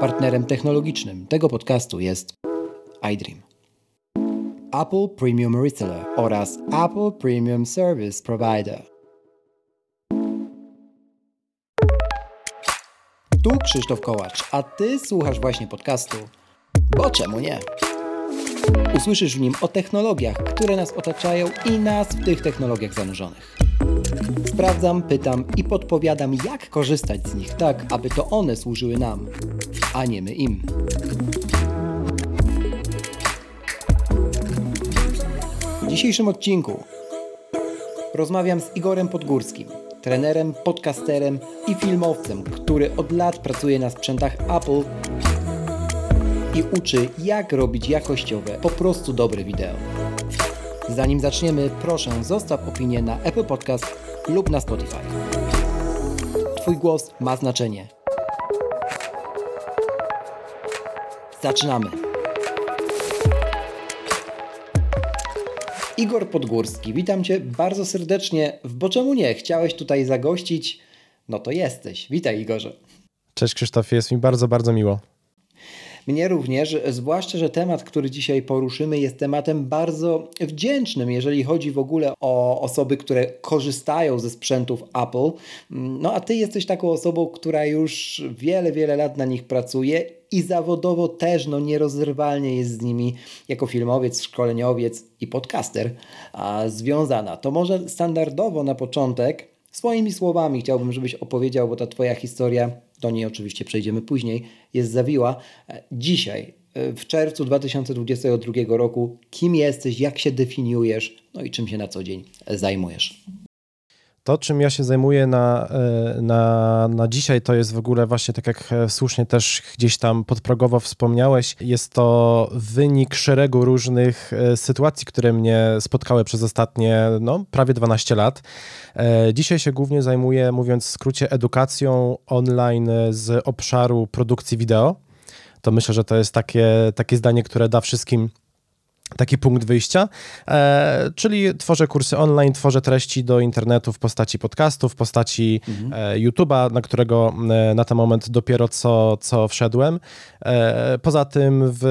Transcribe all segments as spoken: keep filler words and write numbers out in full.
Partnerem technologicznym tego podcastu jest iDream, Apple Premium Retailer oraz Apple Premium Service Provider. Tu Krzysztof Kołacz, a Ty słuchasz właśnie podcastu Bo Czemu Nie? Usłyszysz w nim o technologiach, które nas otaczają i nas w tych technologiach zanurzonych. Sprawdzam, pytam i podpowiadam, jak korzystać z nich tak, aby to one służyły nam, a nie my im. W dzisiejszym odcinku rozmawiam z Igorem Podgórskim, trenerem, podcasterem i filmowcem, który od lat pracuje na sprzętach Apple i uczy, jak robić jakościowe, po prostu dobre wideo. Zanim zaczniemy, proszę, zostaw opinię na Apple Podcast lub na Spotify. Twój głos ma znaczenie. Zaczynamy! Igor Podgórski, witam Cię bardzo serdecznie w Bo Czemu Nie? Chciałeś tutaj zagościć? No to jesteś. Witaj, Igorze. Cześć Krzysztofie, jest mi bardzo, bardzo miło. Mnie również, zwłaszcza, że temat, który dzisiaj poruszymy, jest tematem bardzo wdzięcznym, jeżeli chodzi w ogóle o osoby, które korzystają ze sprzętów Apple. No a Ty jesteś taką osobą, która już wiele, wiele lat na nich pracuje i zawodowo też no, nierozerwalnie jest z nimi jako filmowiec, szkoleniowiec i podcaster a, związana. To może standardowo na początek swoimi słowami chciałbym, żebyś opowiedział, bo ta Twoja historia, do niej oczywiście przejdziemy później, jest zawiła. Dzisiaj, w czerwcu dwa tysiące dwudziestego drugiego roku, kim jesteś, jak się definiujesz, no i czym się na co dzień zajmujesz? To, czym ja się zajmuję na, na, na dzisiaj, to jest w ogóle właśnie, tak jak słusznie też gdzieś tam podprogowo wspomniałeś, jest to wynik szeregu różnych sytuacji, które mnie spotkały przez ostatnie no, prawie dwanaście lat. Dzisiaj się głównie zajmuję, mówiąc w skrócie, edukacją online z obszaru produkcji wideo. To myślę, że to jest takie, takie zdanie, które da wszystkim taki punkt wyjścia, e, czyli tworzę kursy online, tworzę treści do internetu w postaci podcastów, w postaci mhm. e, YouTube'a, na którego e, na ten moment dopiero co, co wszedłem. E, poza tym w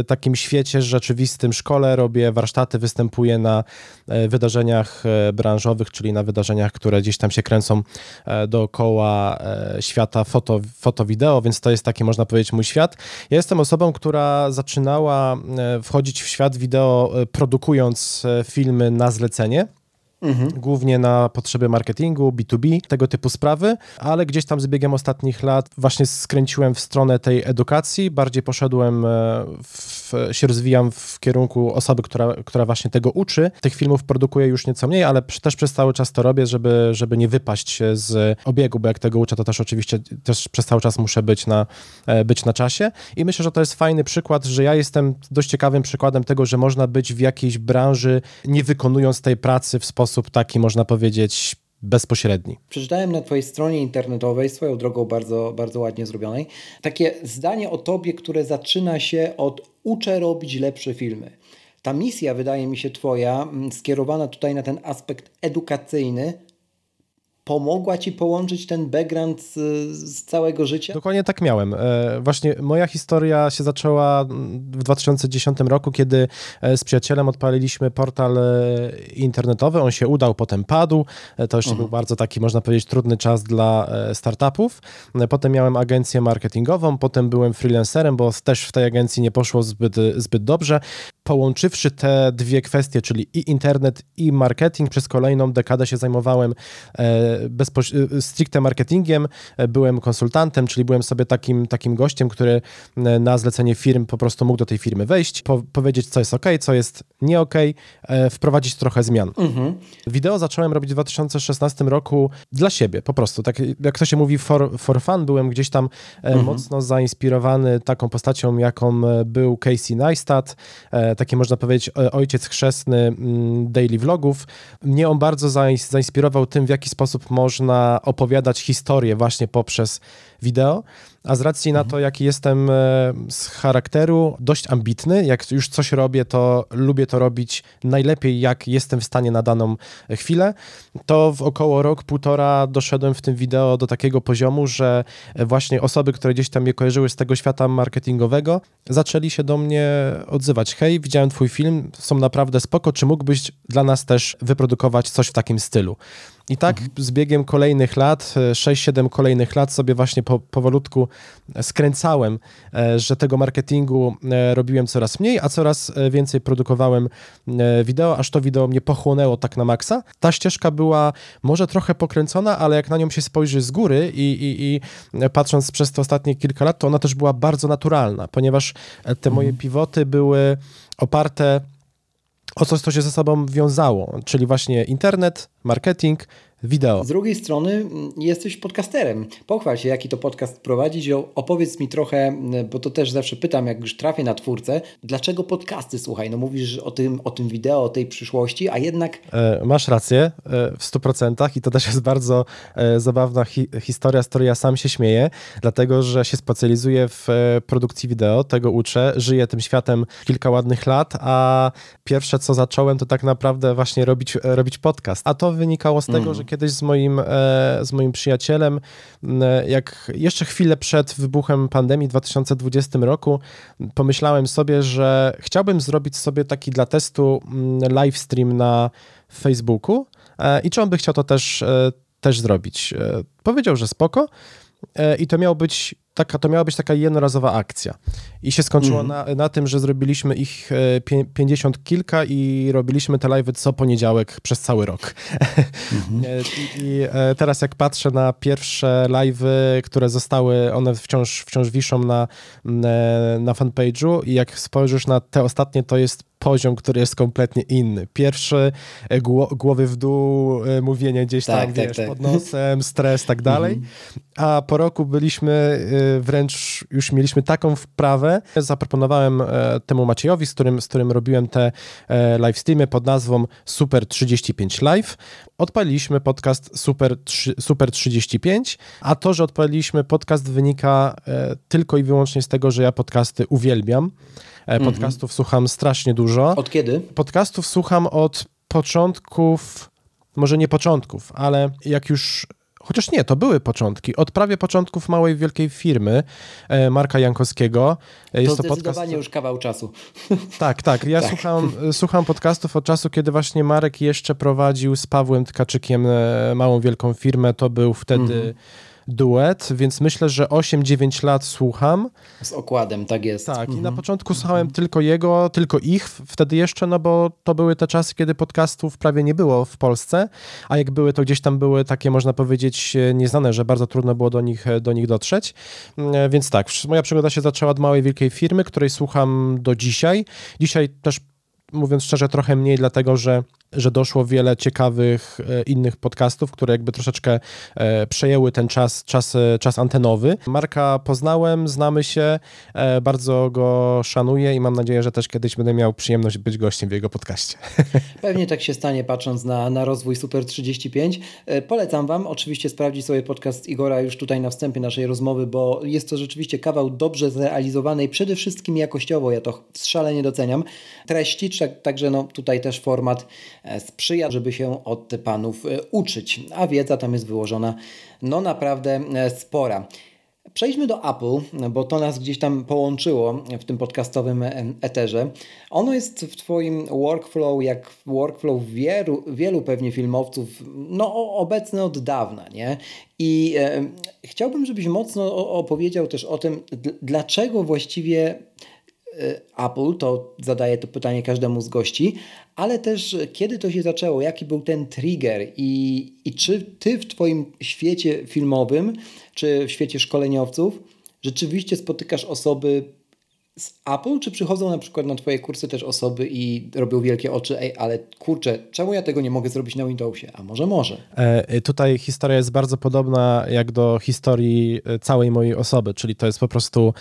e, takim świecie rzeczywistym szkole robię warsztaty, występuję na e, wydarzeniach e, branżowych, czyli na wydarzeniach, które gdzieś tam się kręcą e, dookoła e, świata foto, foto, wideo, więc to jest taki, można powiedzieć, mój świat. Ja jestem osobą, która zaczynała e, wchodzić w świat wideo, produkując filmy na zlecenie, mhm. głównie na potrzeby marketingu, B dwa B, tego typu sprawy, ale gdzieś tam z biegiem ostatnich lat właśnie skręciłem w stronę tej edukacji, bardziej poszedłem, w, się rozwijam w kierunku osoby, która, która właśnie tego uczy. Tych filmów produkuję już nieco mniej, ale też przez cały czas to robię, żeby, żeby nie wypaść z obiegu, bo jak tego uczę, to też oczywiście też przez cały czas muszę być na, być na czasie i myślę, że to jest fajny przykład, że ja jestem dość ciekawym przykładem tego, że można być w jakiejś branży, nie wykonując tej pracy w sposób taki, można powiedzieć, bezpośredni. Przeczytałem na Twojej stronie internetowej, swoją drogą bardzo, bardzo ładnie zrobionej, takie zdanie o Tobie, które zaczyna się od uczę robić lepsze filmy. Ta misja, wydaje mi się, Twoja, skierowana tutaj na ten aspekt edukacyjny, pomogła Ci połączyć ten background z, z całego życia? Dokładnie tak miałem. Właśnie moja historia się zaczęła w dwa tysiące dziesiątym roku, kiedy z przyjacielem odpaliliśmy portal internetowy. On się udał, potem padł. To jeszcze mhm. był bardzo taki, można powiedzieć, trudny czas dla startupów. Potem miałem agencję marketingową, potem byłem freelancerem, bo też w tej agencji nie poszło zbyt, zbyt dobrze. Połączywszy te dwie kwestie, czyli i internet, i marketing, przez kolejną dekadę się zajmowałem bezpoś- stricte marketingiem, byłem konsultantem, czyli byłem sobie takim, takim gościem, który na zlecenie firm po prostu mógł do tej firmy wejść, po- powiedzieć, co jest ok, co jest nie ok, e, wprowadzić trochę zmian. Mhm. Wideo zacząłem robić w dwa tysiące szesnastym roku dla siebie, po prostu, tak jak to się mówi, for, for fun, byłem gdzieś tam mhm. mocno zainspirowany taką postacią, jaką był Casey Neistat, e, taki, można powiedzieć, ojciec chrzestny daily vlogów. Mnie on bardzo zainspirował tym, w jaki sposób można opowiadać historię właśnie poprzez wideo, a z racji mhm. na to, jaki jestem z charakteru, dość ambitny, jak już coś robię, to lubię to robić najlepiej, jak jestem w stanie na daną chwilę, to w około rok, półtora doszedłem w tym wideo do takiego poziomu, że właśnie osoby, które gdzieś tam mnie kojarzyły z tego świata marketingowego, zaczęli się do mnie odzywać. Hej, widziałem twój film, są naprawdę spoko, czy mógłbyś dla nas też wyprodukować coś w takim stylu? I tak mhm. z biegiem kolejnych lat, sześć siedem kolejnych lat sobie właśnie po, powolutku skręcałem, że tego marketingu robiłem coraz mniej, a coraz więcej produkowałem wideo, aż to wideo mnie pochłonęło tak na maksa. Ta ścieżka była może trochę pokręcona, ale jak na nią się spojrzy z góry i, i, i patrząc przez te ostatnie kilka lat, to ona też była bardzo naturalna, ponieważ te mhm. moje pivoty były oparte o coś, co się ze sobą wiązało, czyli właśnie internet, marketing, wideo. Z drugiej strony jesteś podcasterem. Pochwal się, jaki to podcast prowadzić i opowiedz mi trochę, bo to też zawsze pytam, jak już trafię na twórcę, dlaczego podcasty, słuchaj, no mówisz o tym, o tym wideo, o tej przyszłości, a jednak... E, masz rację e, w stu procentach i to też jest bardzo e, zabawna hi, historia, z której ja sam się śmieję, dlatego, że się specjalizuję w e, produkcji wideo, tego uczę, żyję tym światem kilka ładnych lat, a pierwsze, co zacząłem, to tak naprawdę właśnie robić, e, robić podcast, a to wynikało z tego, mm. że kiedyś z moim, z moim przyjacielem, jak jeszcze chwilę przed wybuchem pandemii w dwa tysiące dwudziestym roku, pomyślałem sobie, że chciałbym zrobić sobie taki dla testu live stream na Facebooku i czy on by chciał to też, też zrobić. Powiedział, że spoko i to miało być Taka, to miała być taka jednorazowa akcja. I się skończyło mm. na, na tym, że zrobiliśmy ich pię- pięćdziesiąt kilka i robiliśmy te live'y co poniedziałek przez cały rok. Mm-hmm. I, I teraz jak patrzę na pierwsze live'y, które zostały, one wciąż, wciąż wiszą na, na fanpage'u i jak spojrzysz na te ostatnie, to jest poziom, który jest kompletnie inny. Pierwszy, gło- głowy w dół, mówienie gdzieś tak, tam, tak, wiesz, tak. pod nosem, stres, tak dalej. Mm-hmm. A po roku byliśmy wręcz, już mieliśmy taką wprawę. Zaproponowałem temu Maciejowi, z którym, z którym robiłem te live streamy pod nazwą Super trzydzieści pięć Live. Odpaliliśmy podcast Super, Super trzydzieści pięć, a to, że odpaliliśmy podcast wynika tylko i wyłącznie z tego, że ja podcasty uwielbiam. Podcastów mhm. słucham strasznie dużo. Od kiedy? Podcastów słucham od początków, może nie początków, ale jak już... Chociaż nie, to były początki. Od prawie początków Małej Wielkiej Firmy Marka Jankowskiego. Jest to, to zdecydowanie podcast... już kawał czasu. Tak, tak. Ja tak. Słucham, słucham podcastów od czasu, kiedy właśnie Marek jeszcze prowadził z Pawłem Tkaczykiem Małą Wielką Firmę. To był wtedy mhm. duet, więc myślę, że osiem dziewięć lat słucham. Z okładem, tak jest. Tak, mhm. i na początku słuchałem mhm. tylko jego, tylko ich, wtedy jeszcze, no bo to były te czasy, kiedy podcastów prawie nie było w Polsce, a jak były, to gdzieś tam były takie, można powiedzieć, nieznane, że bardzo trudno było do nich, do nich dotrzeć. Więc tak, moja przygoda się zaczęła od Małej Wielkiej Firmy, której słucham do dzisiaj. Dzisiaj też, mówiąc szczerze, trochę mniej, dlatego że że doszło wiele ciekawych e, innych podcastów, które jakby troszeczkę e, przejęły ten czas, czas, czas antenowy. Marka poznałem, znamy się, e, bardzo go szanuję i mam nadzieję, że też kiedyś będę miał przyjemność być gościem w jego podcaście. Pewnie tak się stanie, patrząc na, na rozwój Super trzydzieści pięć. E, polecam wam oczywiście sprawdzić sobie podcast Igora już tutaj na wstępie naszej rozmowy, bo jest to rzeczywiście kawał dobrze zrealizowanej, przede wszystkim jakościowo, ja to szalenie doceniam, treści, także no, tutaj też format sprzyja, żeby się od panów uczyć, a wiedza tam jest wyłożona no naprawdę spora. Przejdźmy do Apple, bo to nas gdzieś tam połączyło w tym podcastowym eterze. Ono jest w twoim workflow, jak workflow wielu, wielu pewnie filmowców, no obecne od dawna, nie? I e, chciałbym, żebyś mocno opowiedział też o tym, d- dlaczego właściwie Apple, to zadaję to pytanie każdemu z gości, ale też kiedy to się zaczęło, jaki był ten trigger i, i czy ty w twoim świecie filmowym, czy w świecie szkoleniowców rzeczywiście spotykasz osoby z Apple, czy przychodzą na przykład na Twoje kursy też osoby i robią wielkie oczy, ej, ale kurczę, czemu ja tego nie mogę zrobić na Windowsie? A może może? E, tutaj historia jest bardzo podobna jak do historii całej mojej osoby, czyli to jest po prostu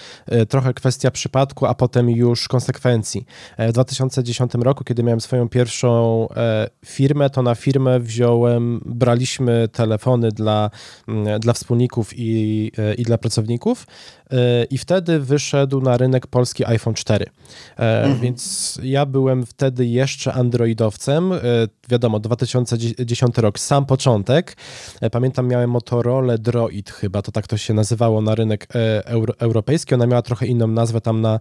trochę kwestia przypadku, a potem już konsekwencji. W dwa tysiące dziesiątym roku, kiedy miałem swoją pierwszą firmę, to na firmę wziąłem, braliśmy telefony dla, dla wspólników i, i dla pracowników i wtedy wyszedł na rynek polski iPhone cztery. Mhm. Więc ja byłem wtedy jeszcze androidowcem. Wiadomo, dwa tysiące dziesiąty rok, sam początek. Pamiętam, miałem Motorola Droid chyba, to tak to się nazywało na rynek euro, europejski. Ona miała trochę inną nazwę tam na,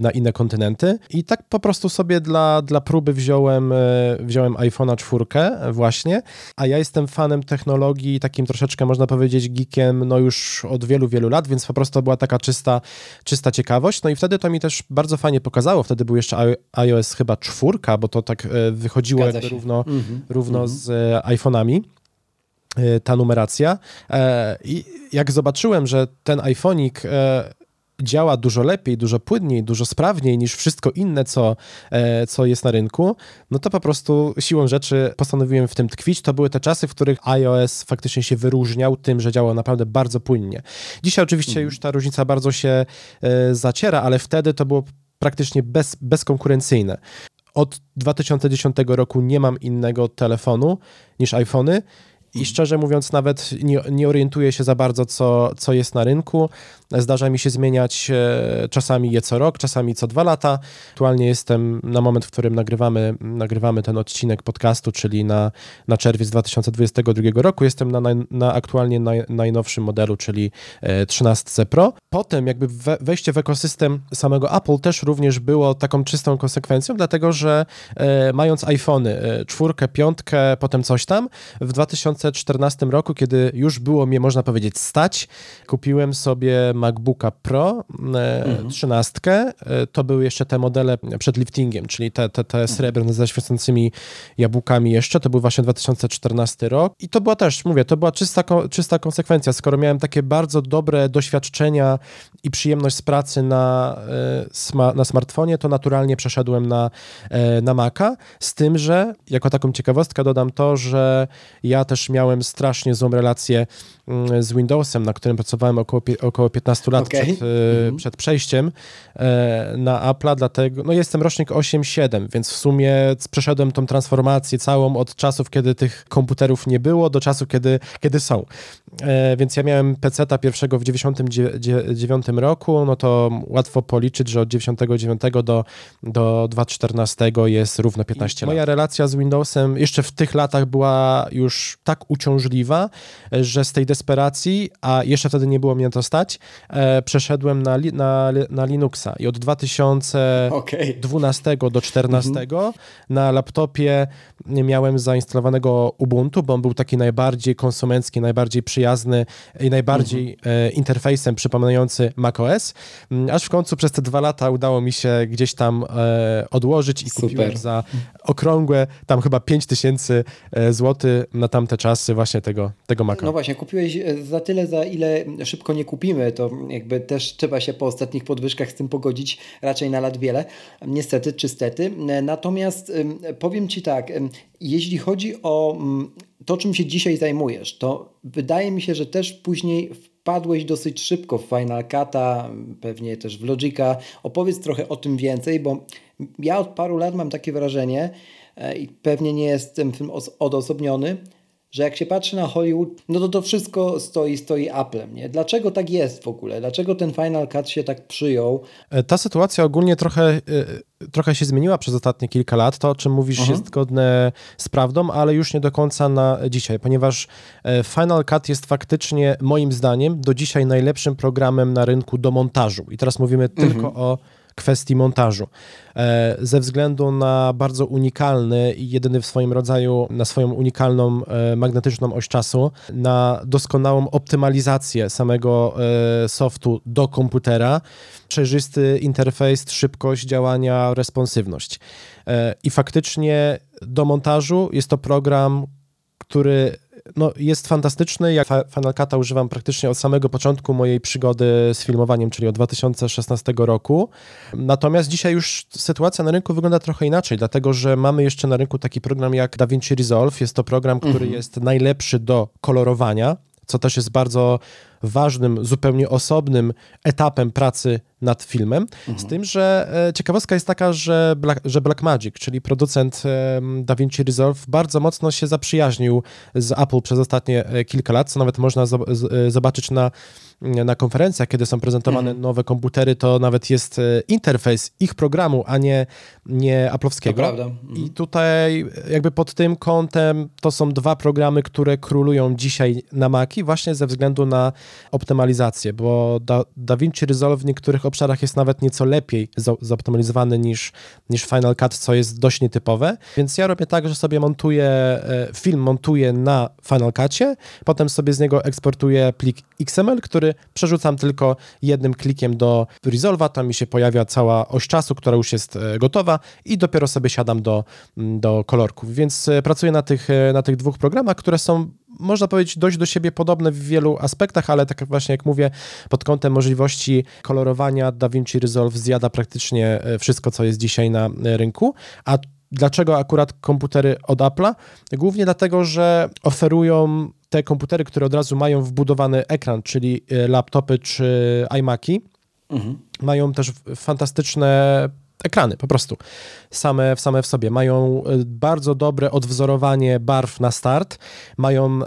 na inne kontynenty. I tak po prostu sobie dla, dla próby wziąłem, wziąłem iPhone'a cztery właśnie. A ja jestem fanem technologii, takim troszeczkę można powiedzieć geekiem, no już od wielu, wielu lat, więc po prostu była taka czysta, czysta ciekawość. No i wtedy to mi też bardzo fajnie pokazało. Wtedy był jeszcze iOS chyba czwórka, bo to tak wychodziło jakby równo, mm-hmm. równo mm-hmm. z iPhone'ami, ta numeracja. I jak zobaczyłem, że ten iPhonik działa dużo lepiej, dużo płynniej, dużo sprawniej niż wszystko inne, co, co jest na rynku, no to po prostu siłą rzeczy postanowiłem w tym tkwić. To były te czasy, w których iOS faktycznie się wyróżniał tym, że działał naprawdę bardzo płynnie. Dzisiaj oczywiście mhm. już ta różnica bardzo się zaciera, ale wtedy to było praktycznie bez, bezkonkurencyjne. Od dwa tysiące dziesiątego roku nie mam innego telefonu niż iPhony. I szczerze mówiąc, nawet nie, nie orientuję się za bardzo, co, co jest na rynku. Zdarza mi się zmieniać e, czasami je co rok, czasami co dwa lata. Aktualnie jestem na moment, w którym nagrywamy, nagrywamy ten odcinek podcastu, czyli na, na czerwiec dwa tysiące dwudziestego drugiego roku. Jestem na, na, na aktualnie naj, najnowszym modelu, czyli e, trzynaście Pro. Potem jakby we, wejście w ekosystem samego Apple też również było taką czystą konsekwencją, dlatego że e, mając iPhony, e, czwórkę, piątkę, potem coś tam, w dwa tysiące czternastym roku, kiedy już było mnie, można powiedzieć, stać, kupiłem sobie MacBooka Pro trzynaście. Mhm. To były jeszcze te modele przed liftingiem, czyli te, te, te srebrne ze świecącymi jabłkami jeszcze. To był właśnie dwa tysiące czternasty rok. I to była też, mówię, to była czysta, czysta konsekwencja. Skoro miałem takie bardzo dobre doświadczenia i przyjemność z pracy na, na smartfonie, to naturalnie przeszedłem na, na Maca. Z tym, że jako taką ciekawostkę dodam to, że ja też miałem strasznie złą relację z Windowsem, na którym pracowałem około, około piętnaście lat okay. przed, mm-hmm. przed przejściem na Apple'a, dlatego, no jestem rocznik osiem siedem, więc w sumie przeszedłem tą transformację całą od czasów, kiedy tych komputerów nie było, do czasu, kiedy, kiedy są. Więc ja miałem peceta pierwszego w dziewięćdziesiątym dziewiątym roku, no to łatwo policzyć, że od dziewięćdziesiątego dziewiątego do, do dwa tysiące czternastego jest równo piętnaście lat. Moja relacja z Windowsem jeszcze w tych latach była już tak uciążliwa, że z tej desperacji, a jeszcze wtedy nie było mnie to stać, e, przeszedłem na, li, na, na Linuxa i od dwa tysiące dwunastego okay. do dwa tysiące czternastego mm-hmm. na laptopie miałem zainstalowanego Ubuntu, bo on był taki najbardziej konsumencki, najbardziej przyjazny i najbardziej mm-hmm. e, interfejsem przypominający macOS, aż w końcu przez te dwa lata udało mi się gdzieś tam e, odłożyć i Super. Kupiłem za okrągłe tam chyba pięć tysięcy złotych na tamte czasy właśnie tego, tego Maca. No właśnie, kupiłeś za tyle, za ile szybko nie kupimy, to jakby też trzeba się po ostatnich podwyżkach z tym pogodzić, raczej na lat wiele, niestety czy stety. Natomiast powiem Ci tak, jeśli chodzi o to, czym się dzisiaj zajmujesz, to wydaje mi się, że też później wpadłeś dosyć szybko w Final Cut'a, pewnie też w Logica. Opowiedz trochę o tym więcej, bo ja od paru lat mam takie wrażenie i pewnie nie jestem w tym odosobniony, że jak się patrzy na Hollywood, no to to wszystko stoi, stoi Applem, nie? Dlaczego tak jest w ogóle? Dlaczego ten Final Cut się tak przyjął? Ta sytuacja ogólnie trochę, trochę się zmieniła przez ostatnie kilka lat. To, o czym mówisz, mhm. jest zgodne z prawdą, ale już nie do końca na dzisiaj, ponieważ Final Cut jest faktycznie, moim zdaniem, do dzisiaj najlepszym programem na rynku do montażu. I teraz mówimy mhm. tylko o kwestii montażu. Ze względu na bardzo unikalny i jedyny w swoim rodzaju, na swoją unikalną magnetyczną oś czasu, na doskonałą optymalizację samego softu do komputera, przejrzysty interfejs, szybkość działania, responsywność. I faktycznie do montażu jest to program, który no, jest fantastyczny. Ja Final Cut'a używam praktycznie od samego początku mojej przygody z filmowaniem, czyli od dwa tysiące szesnastego roku. Natomiast dzisiaj już sytuacja na rynku wygląda trochę inaczej, dlatego że mamy jeszcze na rynku taki program jak DaVinci Resolve. Jest to program, który mhm. jest najlepszy do kolorowania, co też jest bardzo ważnym, zupełnie osobnym etapem pracy nad filmem. Mhm. Z tym, że e, ciekawostka jest taka, że, Black, że Blackmagic, czyli producent e, DaVinci Resolve, bardzo mocno się zaprzyjaźnił z Apple przez ostatnie e, kilka lat, co nawet można zo- z, zobaczyć na, na konferencjach, kiedy są prezentowane mhm. nowe komputery, to nawet jest e, interfejs ich programu, a nie, nie Apple'owskiego. To prawda. Mhm. I tutaj jakby pod tym kątem to są dwa programy, które królują dzisiaj na Maci właśnie ze względu na optymalizację, bo da, DaVinci Resolve w niektórych obszarach jest nawet nieco lepiej zoptymalizowany niż, niż Final Cut, co jest dość nietypowe, więc ja robię tak, że sobie montuję, film montuję na Final Cutie, potem sobie z niego eksportuję plik X M L, który przerzucam tylko jednym klikiem do Resolve'a, tam mi się pojawia cała oś czasu, która już jest gotowa i dopiero sobie siadam do, do kolorków, więc pracuję na tych, na tych dwóch programach, które są, można powiedzieć, dość do siebie podobne w wielu aspektach, ale tak właśnie jak mówię, pod kątem możliwości kolorowania DaVinci Resolve zjada praktycznie wszystko, co jest dzisiaj na rynku. A dlaczego akurat komputery od Apple'a? Głównie dlatego, że oferują te komputery, które od razu mają wbudowany ekran, czyli laptopy czy iMaki. Mhm. Mają też fantastyczne ekrany po prostu, same, same w sobie. Mają bardzo dobre odwzorowanie barw na start, mają e,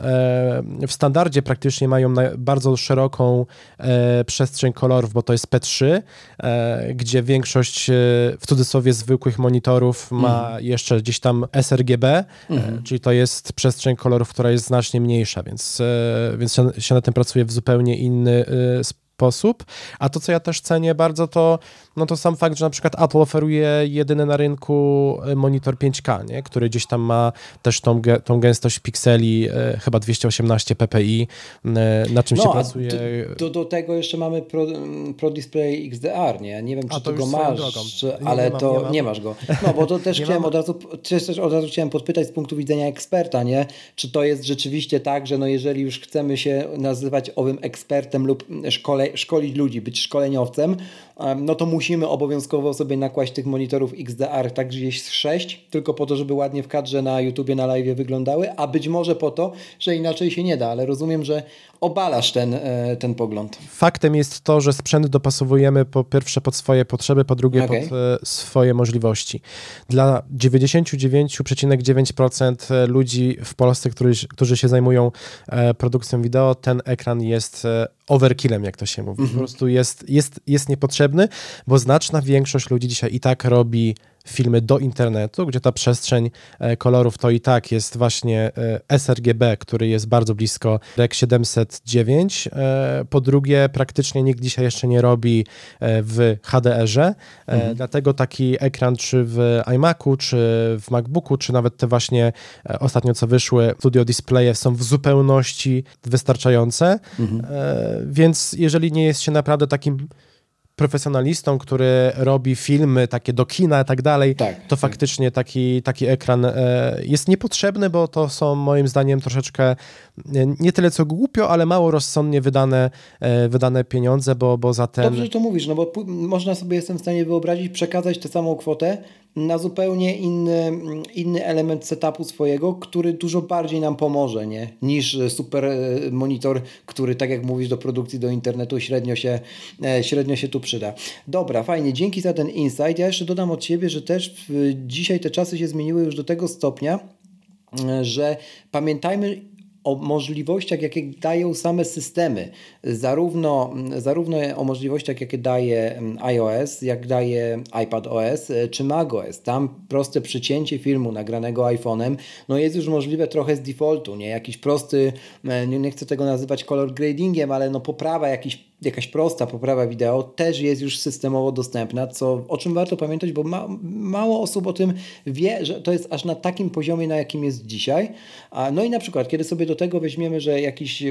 w standardzie praktycznie mają na, bardzo szeroką e, przestrzeń kolorów, bo to jest P trzy, e, gdzie większość e, w cudzysłowie zwykłych monitorów ma mhm. jeszcze gdzieś tam sRGB, mhm. e, czyli to jest przestrzeń kolorów, która jest znacznie mniejsza, więc, e, więc się, się na tym pracuje w zupełnie inny e, sposób. Sposób. A to, co ja też cenię bardzo, to, no to sam fakt, że na przykład Apple oferuje jedyny na rynku monitor pięć K, nie? Który gdzieś tam ma też tą, tą gęstość pikseli, e, chyba dwieście osiemnaście p p i, e, na czym no, się pracuje. Do, do, do tego jeszcze mamy Pro, Pro Display X D R, nie? Nie wiem, czy ty go masz, nie, ale nie mam, to nie, mam. nie masz go. No, bo to też chciałem od razu, też od razu chciałem podpytać z punktu widzenia eksperta, nie? Czy to jest rzeczywiście tak, że no jeżeli już chcemy się nazywać owym ekspertem lub szkole szkolić ludzi, być szkoleniowcem, no to musimy obowiązkowo sobie nakłaść tych monitorów X D R tak gdzieś z sześć, tylko po to, żeby ładnie w kadrze na YouTubie, na live'ie wyglądały, a być może po to, że inaczej się nie da, ale rozumiem, że obalasz ten, ten pogląd. Faktem jest to, że sprzęt dopasowujemy po pierwsze pod swoje potrzeby, po drugie okay. pod e, swoje możliwości. Dla dziewięćdziesiąt dziewięć przecinek dziewięć procent ludzi w Polsce, którzy, którzy się zajmują e, produkcją wideo, ten ekran jest e, overkillem, jak to się mówi. Mm-hmm. Po prostu jest, jest, jest niepotrzebny, bo znaczna większość ludzi dzisiaj i tak robi filmy do internetu, gdzie ta przestrzeń kolorów to i tak jest właśnie sRGB, który jest bardzo blisko rek siedemset dziewięć. Po drugie, praktycznie nikt dzisiaj jeszcze nie robi w H D R-ze, mhm. dlatego taki ekran czy w iMacu, czy w MacBooku, czy nawet te właśnie ostatnio co wyszły Studio Displaye są w zupełności wystarczające, mhm. więc jeżeli nie jest się naprawdę takim profesjonalistą, który robi filmy takie do kina i tak dalej, tak, to tak. faktycznie taki, taki ekran e, jest niepotrzebny, bo to są moim zdaniem troszeczkę e, nie tyle co głupio, ale mało rozsądnie wydane, e, wydane pieniądze, bo, bo za ten... Dobrze, że to mówisz, no bo p- można sobie, jestem w stanie wyobrazić, przekazać tę samą kwotę na zupełnie inny, inny element setupu swojego, który dużo bardziej nam pomoże, nie? Niż super monitor, który tak jak mówisz do produkcji, do internetu średnio się, średnio się tu przyda. Dobra, fajnie, dzięki za ten insight. Ja jeszcze dodam od siebie, że też dzisiaj te czasy się zmieniły już do tego stopnia, że pamiętajmy o możliwościach, jakie dają same systemy. Zarówno, zarówno o możliwościach, jakie daje iOS, jak daje iPadOS czy macOS. Tam proste przycięcie filmu nagranego iPhone'em no jest już możliwe trochę z defaultu, nie? Jakiś prosty, nie, nie chcę tego nazywać color gradingiem, ale no poprawa jakiś jakaś prosta poprawa wideo też jest już systemowo dostępna, co, o czym warto pamiętać, bo ma, mało osób o tym wie, że to jest aż na takim poziomie, na jakim jest dzisiaj. A, no i na przykład, kiedy sobie do tego weźmiemy, że jakiś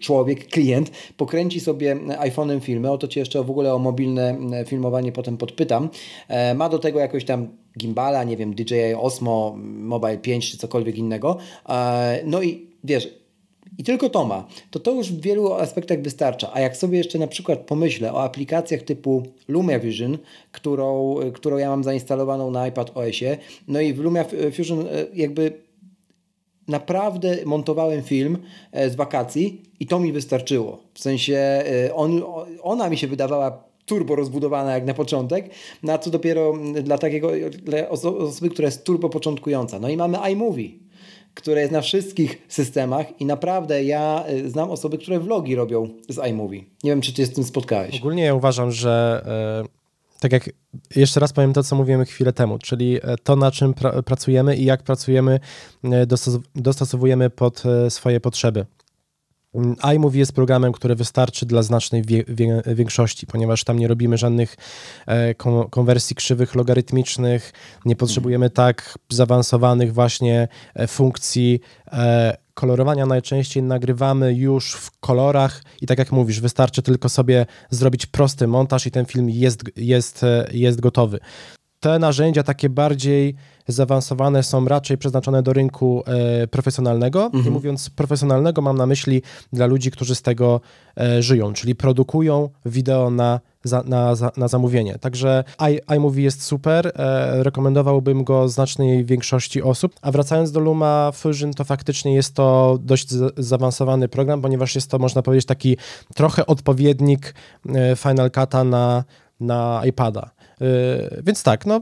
człowiek, klient pokręci sobie iPhone'em filmy, o to Cię jeszcze w ogóle o mobilne filmowanie potem podpytam, e, ma do tego jakoś tam gimbala, nie wiem, D J I Osmo, Mobile pięć czy cokolwiek innego, e, no i wiesz, i tylko to ma, to to już w wielu aspektach wystarcza. A jak sobie jeszcze na przykład pomyślę o aplikacjach typu Lumia Fusion, którą, którą ja mam zainstalowaną na iPadOSie, no i w Lumia Fusion jakby naprawdę montowałem film z wakacji i to mi wystarczyło. W sensie on, ona mi się wydawała turbo rozbudowana jak na początek, na co dopiero dla takiego dla osoby, która jest turbo początkująca. No i mamy iMovie, które jest na wszystkich systemach i naprawdę ja znam osoby, które vlogi robią z iMovie. Nie wiem, czy ty się z tym spotkałeś. Ogólnie ja uważam, że tak jak jeszcze raz powiem to, co mówiłem chwilę temu, czyli to, na czym pra- pracujemy i jak pracujemy, dostos- dostosowujemy pod swoje potrzeby. iMovie jest programem, który wystarczy dla znacznej wie, wie, większości, ponieważ tam nie robimy żadnych e, kon, konwersji krzywych, logarytmicznych, nie potrzebujemy tak zaawansowanych właśnie e, funkcji e, kolorowania. Najczęściej nagrywamy już w kolorach i tak jak mówisz, wystarczy tylko sobie zrobić prosty montaż i ten film jest, jest, jest gotowy. Te narzędzia takie bardziej zaawansowane są raczej przeznaczone do rynku e, profesjonalnego. Mhm. I mówiąc profesjonalnego, mam na myśli dla ludzi, którzy z tego e, żyją, czyli produkują wideo na, za, na, za, na zamówienie. Także i, iMovie jest super, e, rekomendowałbym go znacznej większości osób. A wracając do Luma Fusion, to faktycznie jest to dość z, zaawansowany program, ponieważ jest to, można powiedzieć, taki trochę odpowiednik e, Final Cut'a na, na iPada. Yy, więc tak, no,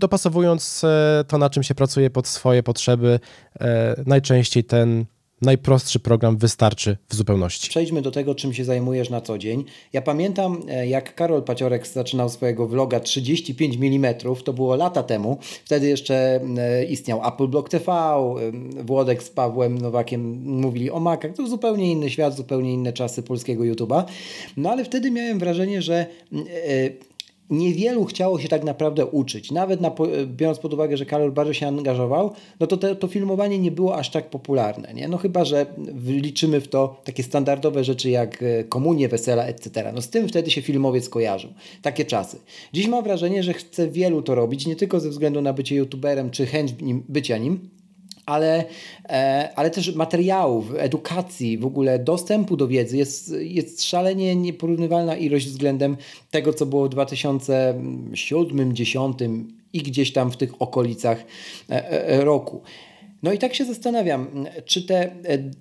dopasowując yy, to, na czym się pracuje pod swoje potrzeby, yy, najczęściej ten najprostszy program wystarczy w zupełności. Przejdźmy do tego, czym się zajmujesz na co dzień. Ja pamiętam, jak Karol Paciorek zaczynał swojego vloga trzydzieści pięć milimetrów, to było lata temu. Wtedy jeszcze istniał Apple Block T V, Włodek z Pawłem Nowakiem mówili o Macach. To zupełnie inny świat, zupełnie inne czasy polskiego YouTube'a. No ale wtedy miałem wrażenie, że yy, niewielu chciało się tak naprawdę uczyć. Nawet na, biorąc pod uwagę, że Karol bardzo się angażował, no to te, to filmowanie nie było aż tak popularne, nie? No chyba, że liczymy w to takie standardowe rzeczy jak komunie, wesela, et cetera. No z tym wtedy się filmowiec kojarzył. Takie czasy. Dziś mam wrażenie, że chce wielu to robić, nie tylko ze względu na bycie youtuberem, czy chęć nim, bycia nim, ale, ale też materiałów, edukacji, w ogóle dostępu do wiedzy jest, jest szalenie nieporównywalna ilość względem tego, co było w dwa tysiące siódmym, dwa tysiące dziesiątym i gdzieś tam w tych okolicach roku. No i tak się zastanawiam, czy te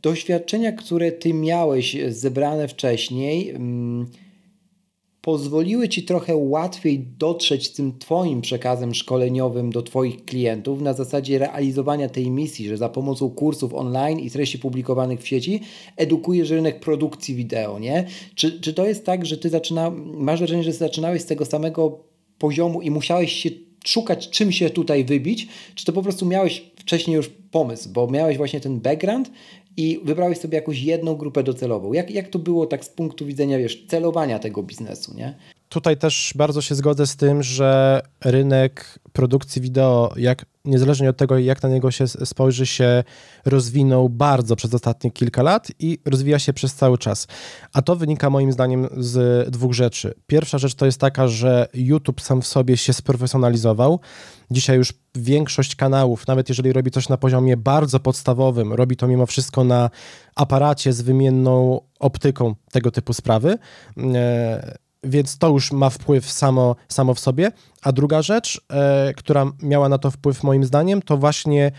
doświadczenia, które ty miałeś zebrane wcześniej, pozwoliły ci trochę łatwiej dotrzeć z tym twoim przekazem szkoleniowym do twoich klientów na zasadzie realizowania tej misji, że za pomocą kursów online i treści publikowanych w sieci edukujesz rynek produkcji wideo, nie? Czy, czy to jest tak, że ty zaczyna, masz wrażenie, że zaczynałeś z tego samego poziomu i musiałeś się szukać, czym się tutaj wybić? Czy to po prostu miałeś wcześniej już pomysł, bo miałeś właśnie ten background i wybrałeś sobie jakąś jedną grupę docelową? Jak, jak to było tak z punktu widzenia, wiesz, celowania tego biznesu, nie? Tutaj też bardzo się zgodzę z tym, że rynek produkcji wideo, jak, niezależnie od tego, jak na niego się spojrzy, się rozwinął bardzo przez ostatnie kilka lat i rozwija się przez cały czas. A to wynika moim zdaniem z dwóch rzeczy. Pierwsza rzecz to jest taka, że YouTube sam w sobie się sprofesjonalizował. Dzisiaj już większość kanałów, nawet jeżeli robi coś na poziomie bardzo podstawowym, robi to mimo wszystko na aparacie z wymienną optyką, tego typu sprawy. Więc to już ma wpływ samo, samo w sobie. A druga rzecz, e, która miała na to wpływ moim zdaniem, to właśnie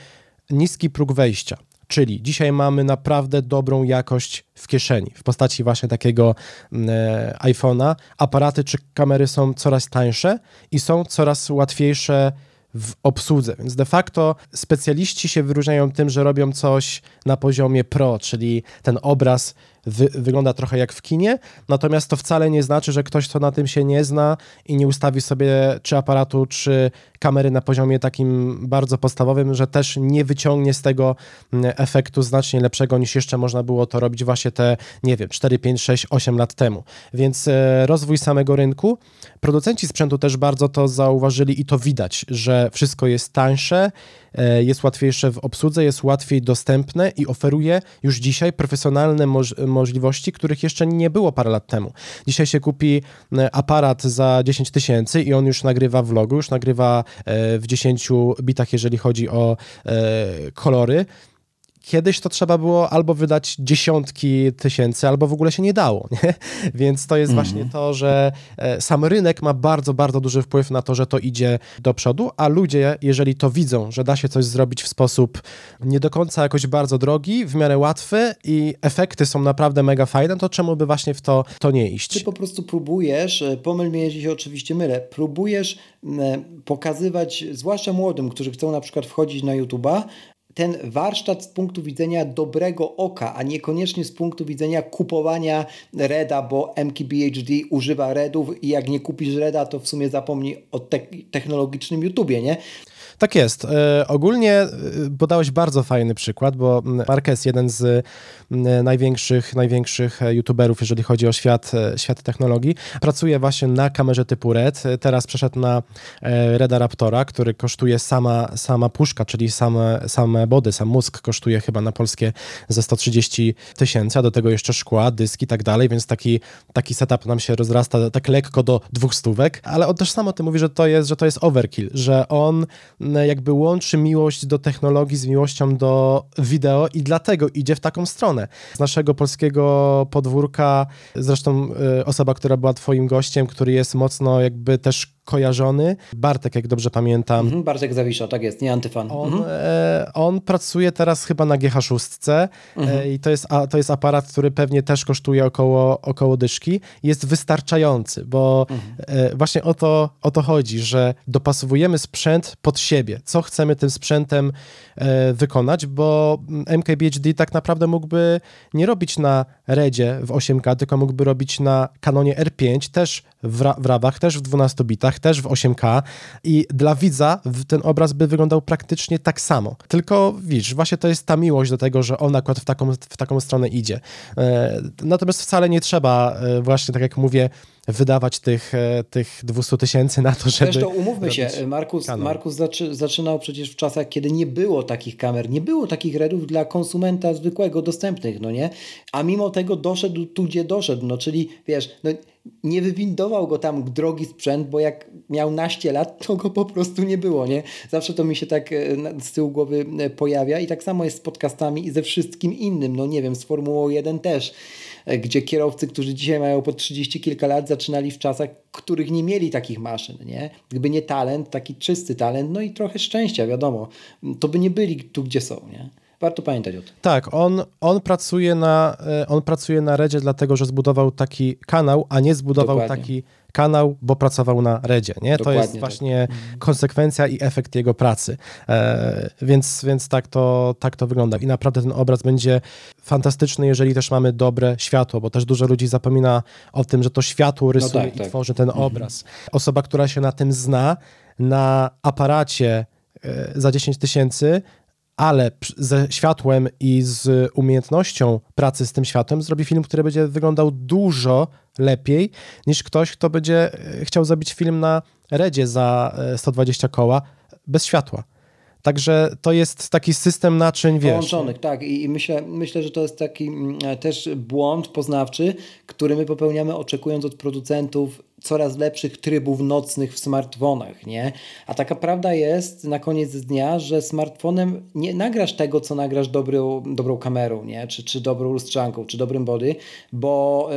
niski próg wejścia. Czyli dzisiaj mamy naprawdę dobrą jakość w kieszeni, w postaci właśnie takiego e, iPhone'a. Aparaty czy kamery są coraz tańsze i są coraz łatwiejsze w obsłudze, więc de facto specjaliści się wyróżniają tym, że robią coś na poziomie pro, czyli ten obraz wy- wygląda trochę jak w kinie, natomiast to wcale nie znaczy, że ktoś, kto na tym się nie zna i nie ustawi sobie czy aparatu, czy kamery na poziomie takim bardzo podstawowym, że też nie wyciągnie z tego efektu znacznie lepszego, niż jeszcze można było to robić właśnie te, nie wiem, cztery, pięć, sześć, osiem lat temu. Więc e, rozwój samego rynku. Producenci sprzętu też bardzo to zauważyli i to widać, że wszystko jest tańsze, e, jest łatwiejsze w obsłudze, jest łatwiej dostępne i oferuje już dzisiaj profesjonalne moż- możliwości, których jeszcze nie było parę lat temu. Dzisiaj się kupi aparat za dziesięć tysięcy i on już nagrywa vlogu, już nagrywa w dziesięciu bitach, jeżeli chodzi o e, kolory. Kiedyś to trzeba było albo wydać dziesiątki tysięcy, albo w ogóle się nie dało, nie? Więc to jest mm-hmm. właśnie to, że sam rynek ma bardzo, bardzo duży wpływ na to, że to idzie do przodu, a ludzie, jeżeli to widzą, że da się coś zrobić w sposób nie do końca jakoś bardzo drogi, w miarę łatwy i efekty są naprawdę mega fajne, to czemu by właśnie w to, to nie iść? Ty po prostu próbujesz, pomyl mnie, jeśli się oczywiście mylę, próbujesz pokazywać, zwłaszcza młodym, którzy chcą na przykład wchodzić na YouTube'a, ten warsztat z punktu widzenia dobrego oka, a niekoniecznie z punktu widzenia kupowania Reda, bo M K B H D używa Redów i jak nie kupisz Reda, to w sumie zapomnij o te- technologicznym YouTubie, nie? Tak jest. E, ogólnie podałeś bardzo fajny przykład, bo Marek jest jeden z największych, największych youtuberów, jeżeli chodzi o świat, świat technologii. Pracuje właśnie na kamerze typu Red. Teraz przeszedł na Reda Raptora, który kosztuje sama, sama puszka, czyli same, same body, sam mózg kosztuje chyba na polskie ze sto trzydzieści tysięcy, a do tego jeszcze szkła, dyski i tak dalej, więc taki, taki setup nam się rozrasta tak lekko do dwóch stówek, ale on też sam o tym mówi, że to jest, że to jest overkill, że on jakby łączy miłość do technologii z miłością do wideo i dlatego idzie w taką stronę. Z naszego polskiego podwórka, zresztą osoba, która była twoim gościem, który jest mocno jakby też kojarzony, Bartek, jak dobrze pamiętam. Mhm, Bartek Zawisza, tak jest, nie antyfan. On, mhm. e, on pracuje teraz chyba na G H sześć mhm. e, i to jest, a, to jest aparat, który pewnie też kosztuje około, około dyszki. Jest wystarczający, bo mhm. e, właśnie o to, o to chodzi, że dopasowujemy sprzęt pod siebie, co chcemy tym sprzętem e, wykonać, bo M K B H D tak naprawdę mógłby nie robić na Redzie w osiem K, tylko mógłby robić na Canonie R pięć, też w, ra- w rawach, też w dwunastu bitach, też w osiem K i dla widza ten obraz by wyglądał praktycznie tak samo. Tylko widzisz, właśnie to jest ta miłość do tego, że on akurat w taką, w taką stronę idzie. Natomiast wcale nie trzeba właśnie, tak jak mówię, wydawać tych, tych dwieście tysięcy na to, żeby... Zresztą umówmy się, Markus, Markus zaczy, zaczynał przecież w czasach, kiedy nie było takich kamer, nie było takich redów dla konsumenta zwykłego, dostępnych, no nie? A mimo tego doszedł tu, gdzie doszedł, no czyli wiesz, no, nie wywindował go tam drogi sprzęt, bo jak miał naście lat, to go po prostu nie było, nie? Zawsze to mi się tak z tyłu głowy pojawia i tak samo jest z podcastami i ze wszystkim innym, no nie wiem, z Formułą jeden też, gdzie kierowcy, którzy dzisiaj mają po trzydzieści kilka lat, zaczynali w czasach, których nie mieli takich maszyn, nie? Gdyby nie talent, taki czysty talent, no i trochę szczęścia, wiadomo, to by nie byli tu, gdzie są, nie? Warto pamiętać o tym. Tak, on, on, pracuje na, on pracuje na Redzie dlatego, że zbudował taki kanał, a nie zbudował Dokładnie. taki kanał, bo pracował na Redzie, nie? Dokładnie, to jest właśnie tak. konsekwencja i efekt jego pracy. E, więc więc tak, to, tak to wygląda. I naprawdę ten obraz będzie fantastyczny, jeżeli też mamy dobre światło, bo też dużo ludzi zapomina o tym, że to światło rysuje no tak, i tak. tworzy ten mhm. obraz. Osoba, która się na tym zna, na aparacie e, za dziesięć tysięcy, ale ze światłem i z umiejętnością pracy z tym światłem zrobi film, który będzie wyglądał dużo lepiej niż ktoś, kto będzie chciał zrobić film na Redzie za sto dwadzieścia koła bez światła. Także to jest taki system naczyń, wiesz. Połączonych, tak. I myślę, myślę, że to jest taki też błąd poznawczy, który my popełniamy, oczekując od producentów coraz lepszych trybów nocnych w smartfonach, nie? A taka prawda jest na koniec dnia, że smartfonem nie nagrasz tego, co nagrasz dobrą, dobrą kamerą, nie? Czy, czy dobrą lustrzanką, czy dobrym body, bo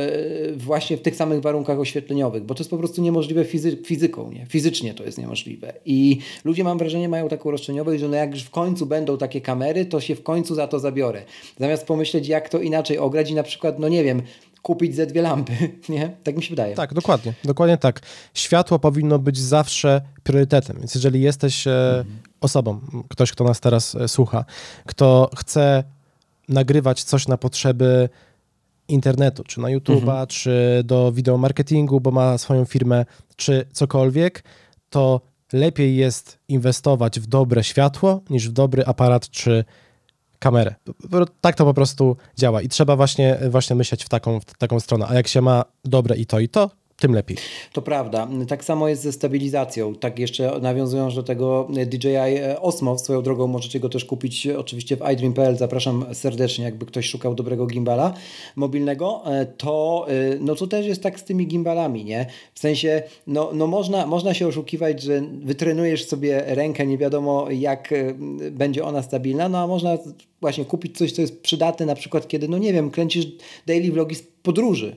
yy, właśnie w tych samych warunkach oświetleniowych, bo to jest po prostu niemożliwe fizy- fizyką, nie? Fizycznie to jest niemożliwe. I ludzie, mam wrażenie, mają taką roszczeniowość, że no jak już w końcu będą takie kamery, to się w końcu za to zabiorę. Zamiast pomyśleć, jak to inaczej ograć i na przykład, no nie wiem, kupić ze dwie lampy, nie? Tak mi się wydaje. Tak, dokładnie, dokładnie tak. Światło powinno być zawsze priorytetem, więc jeżeli jesteś mhm. osobą, ktoś, kto nas teraz słucha, kto chce nagrywać coś na potrzeby internetu, czy na YouTube'a, mhm. czy do wideomarketingu, bo ma swoją firmę, czy cokolwiek, to lepiej jest inwestować w dobre światło, niż w dobry aparat, czy kamerę. Tak to po prostu działa i trzeba właśnie, właśnie myśleć w taką, w taką stronę, a jak się ma dobre i to i to, tym lepiej. To prawda. Tak samo jest ze stabilizacją. Tak jeszcze nawiązując do tego D J I Osmo, swoją drogą możecie go też kupić oczywiście w iDream kropka p l. Zapraszam serdecznie, jakby ktoś szukał dobrego gimbala mobilnego. To, no to też jest tak z tymi gimbalami, nie? W sensie, no, no można, można się oszukiwać, że wytrenujesz sobie rękę, nie wiadomo jak będzie ona stabilna, no a można właśnie kupić coś, co jest przydatne, na przykład kiedy, no nie wiem, kręcisz daily vlogi z podróży,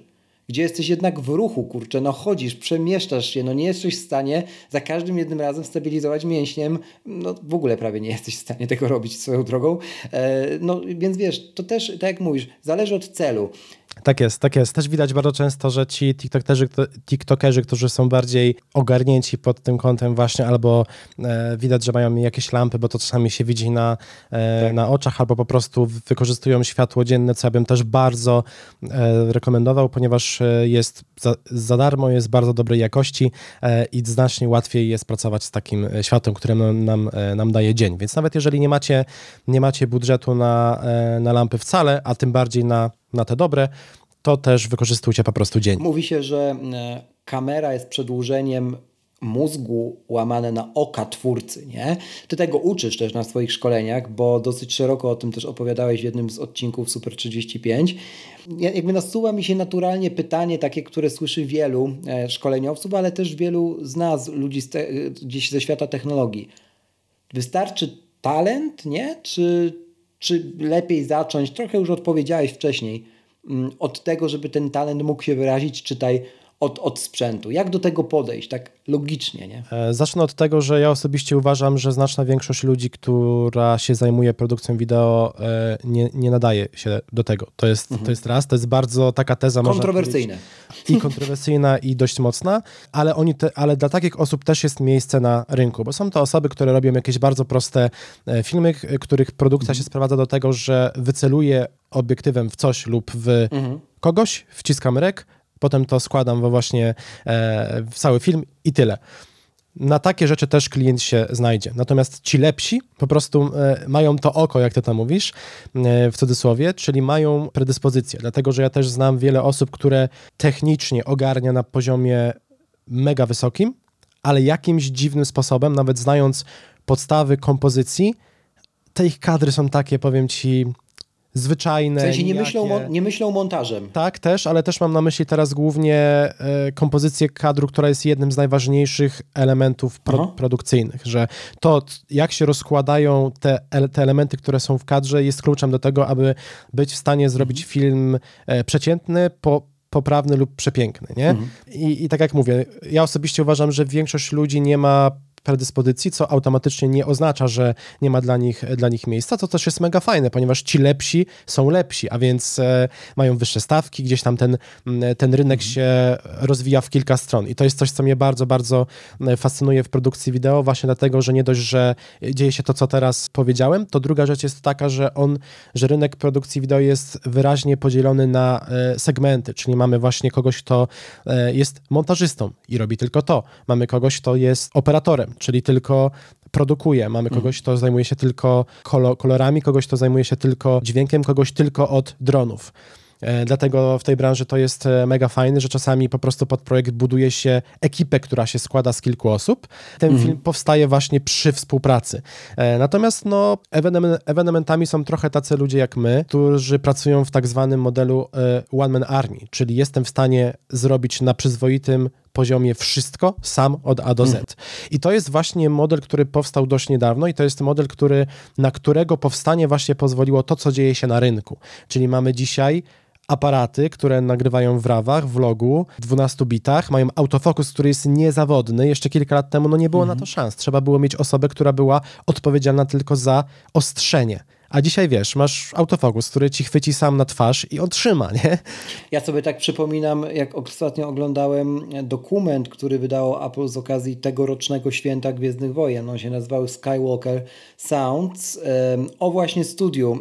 gdzie jesteś jednak w ruchu, kurczę, no chodzisz, przemieszczasz się, no nie jesteś w stanie za każdym jednym razem stabilizować mięśniem, no w ogóle prawie nie jesteś w stanie tego robić swoją drogą, e, no więc wiesz, to też, tak jak mówisz, zależy od celu. Tak jest, tak jest. Też widać bardzo często, że ci tiktokerzy, tiktokerzy, którzy są bardziej ogarnięci pod tym kątem właśnie, albo e, widać, że mają jakieś lampy, bo to czasami się widzi na, e, tak. na oczach, albo po prostu wykorzystują światło dzienne, co ja bym też bardzo e, rekomendował, ponieważ jest za, za darmo, jest bardzo dobrej jakości e, i znacznie łatwiej jest pracować z takim światłem, które nam, nam, nam daje dzień. Więc nawet jeżeli nie macie, nie macie budżetu na, e, na lampy wcale, a tym bardziej na na te dobre, to też wykorzystujcie po prostu dzień. Mówi się, że kamera jest przedłużeniem mózgu łamane na oka twórcy, nie? Ty tego uczysz też na swoich szkoleniach, bo dosyć szeroko o tym też opowiadałeś w jednym z odcinków Super trzydzieści pięć. Jakby nasuwa mi się naturalnie pytanie takie, które słyszy wielu szkoleniowców, ale też wielu z nas, ludzi z te, gdzieś ze świata technologii. Wystarczy talent, nie? Czy Czy lepiej zacząć, trochę już odpowiedziałeś wcześniej, od tego, żeby ten talent mógł się wyrazić, czytaj, od, od sprzętu. Jak do tego podejść, tak logicznie, nie? Zacznę od tego, że ja osobiście uważam, że znaczna większość ludzi, która się zajmuje produkcją wideo, nie, nie nadaje się do tego. To jest, mhm. to jest raz, to jest bardzo taka teza, kontrowersyjna. Można powiedzieć, i kontrowersyjna i dość mocna, ale, oni te, ale dla takich osób też jest miejsce na rynku, bo są to osoby, które robią jakieś bardzo proste filmy, których produkcja mhm. się sprowadza do tego, że wyceluje obiektywem w coś lub w mhm. kogoś, wciskam rek, potem to składam we właśnie e, w cały film i tyle. Na takie rzeczy też klient się znajdzie. Natomiast ci lepsi po prostu e, mają to oko, jak ty tam mówisz, e, w cudzysłowie, czyli mają predyspozycję. Dlatego, że ja też znam wiele osób, które technicznie ogarnia na poziomie mega wysokim, ale jakimś dziwnym sposobem, nawet znając podstawy kompozycji, te ich kadry są takie, powiem ci... zwyczajne. W sensie nie myślą, nie myślą montażem. Tak, też, ale też mam na myśli teraz głównie e, kompozycję kadru, która jest jednym z najważniejszych elementów pro, produkcyjnych, że to, jak się rozkładają te, te elementy, które są w kadrze, jest kluczem do tego, aby być w stanie zrobić mhm. film e, przeciętny, po poprawny lub przepiękny, nie? Mhm. I, I tak jak mówię, ja osobiście uważam, że większość ludzi nie ma predyspozycji, co automatycznie nie oznacza, że nie ma dla nich, dla nich miejsca, co też jest mega fajne, ponieważ ci lepsi są lepsi, a więc e, mają wyższe stawki, gdzieś tam ten, ten rynek się rozwija w kilka stron i to jest coś, co mnie bardzo, bardzo fascynuje w produkcji wideo, właśnie dlatego, że nie dość, że dzieje się to, co teraz powiedziałem, to druga rzecz jest taka, że on, że rynek produkcji wideo jest wyraźnie podzielony na e, segmenty, czyli mamy właśnie kogoś, kto e, jest montażystą i robi tylko to, mamy kogoś, kto jest operatorem, czyli tylko produkuje. Mamy kogoś, kto zajmuje się tylko kolorami, kogoś, kto zajmuje się tylko dźwiękiem, kogoś tylko od dronów. Dlatego w tej branży to jest mega fajne, że czasami po prostu pod projekt buduje się ekipę, która się składa z kilku osób. Ten mhm. film powstaje właśnie przy współpracy. Natomiast no, ewenement, ewenementami są trochę tacy ludzie jak my, którzy pracują w tak zwanym modelu one man army, czyli jestem w stanie zrobić na przyzwoitym poziomie wszystko sam od A do Z. I to jest właśnie model, który powstał dość niedawno i to jest model, który, na którego powstanie właśnie pozwoliło to, co dzieje się na rynku. Czyli mamy dzisiaj aparaty, które nagrywają w rawach, w logu, w dwunastu bitach, mają autofokus, który jest niezawodny. Jeszcze kilka lat temu no nie było mhm. na to szans. Trzeba było mieć osobę, która była odpowiedzialna tylko za ostrzenie. A dzisiaj, wiesz, masz autofokus, który ci chwyci sam na twarz i otrzyma, nie? Ja sobie tak przypominam, jak ostatnio oglądałem dokument, który wydało Apple z okazji tegorocznego święta Gwiezdnych Wojen. On się nazywał Skywalker Sounds, o właśnie studiu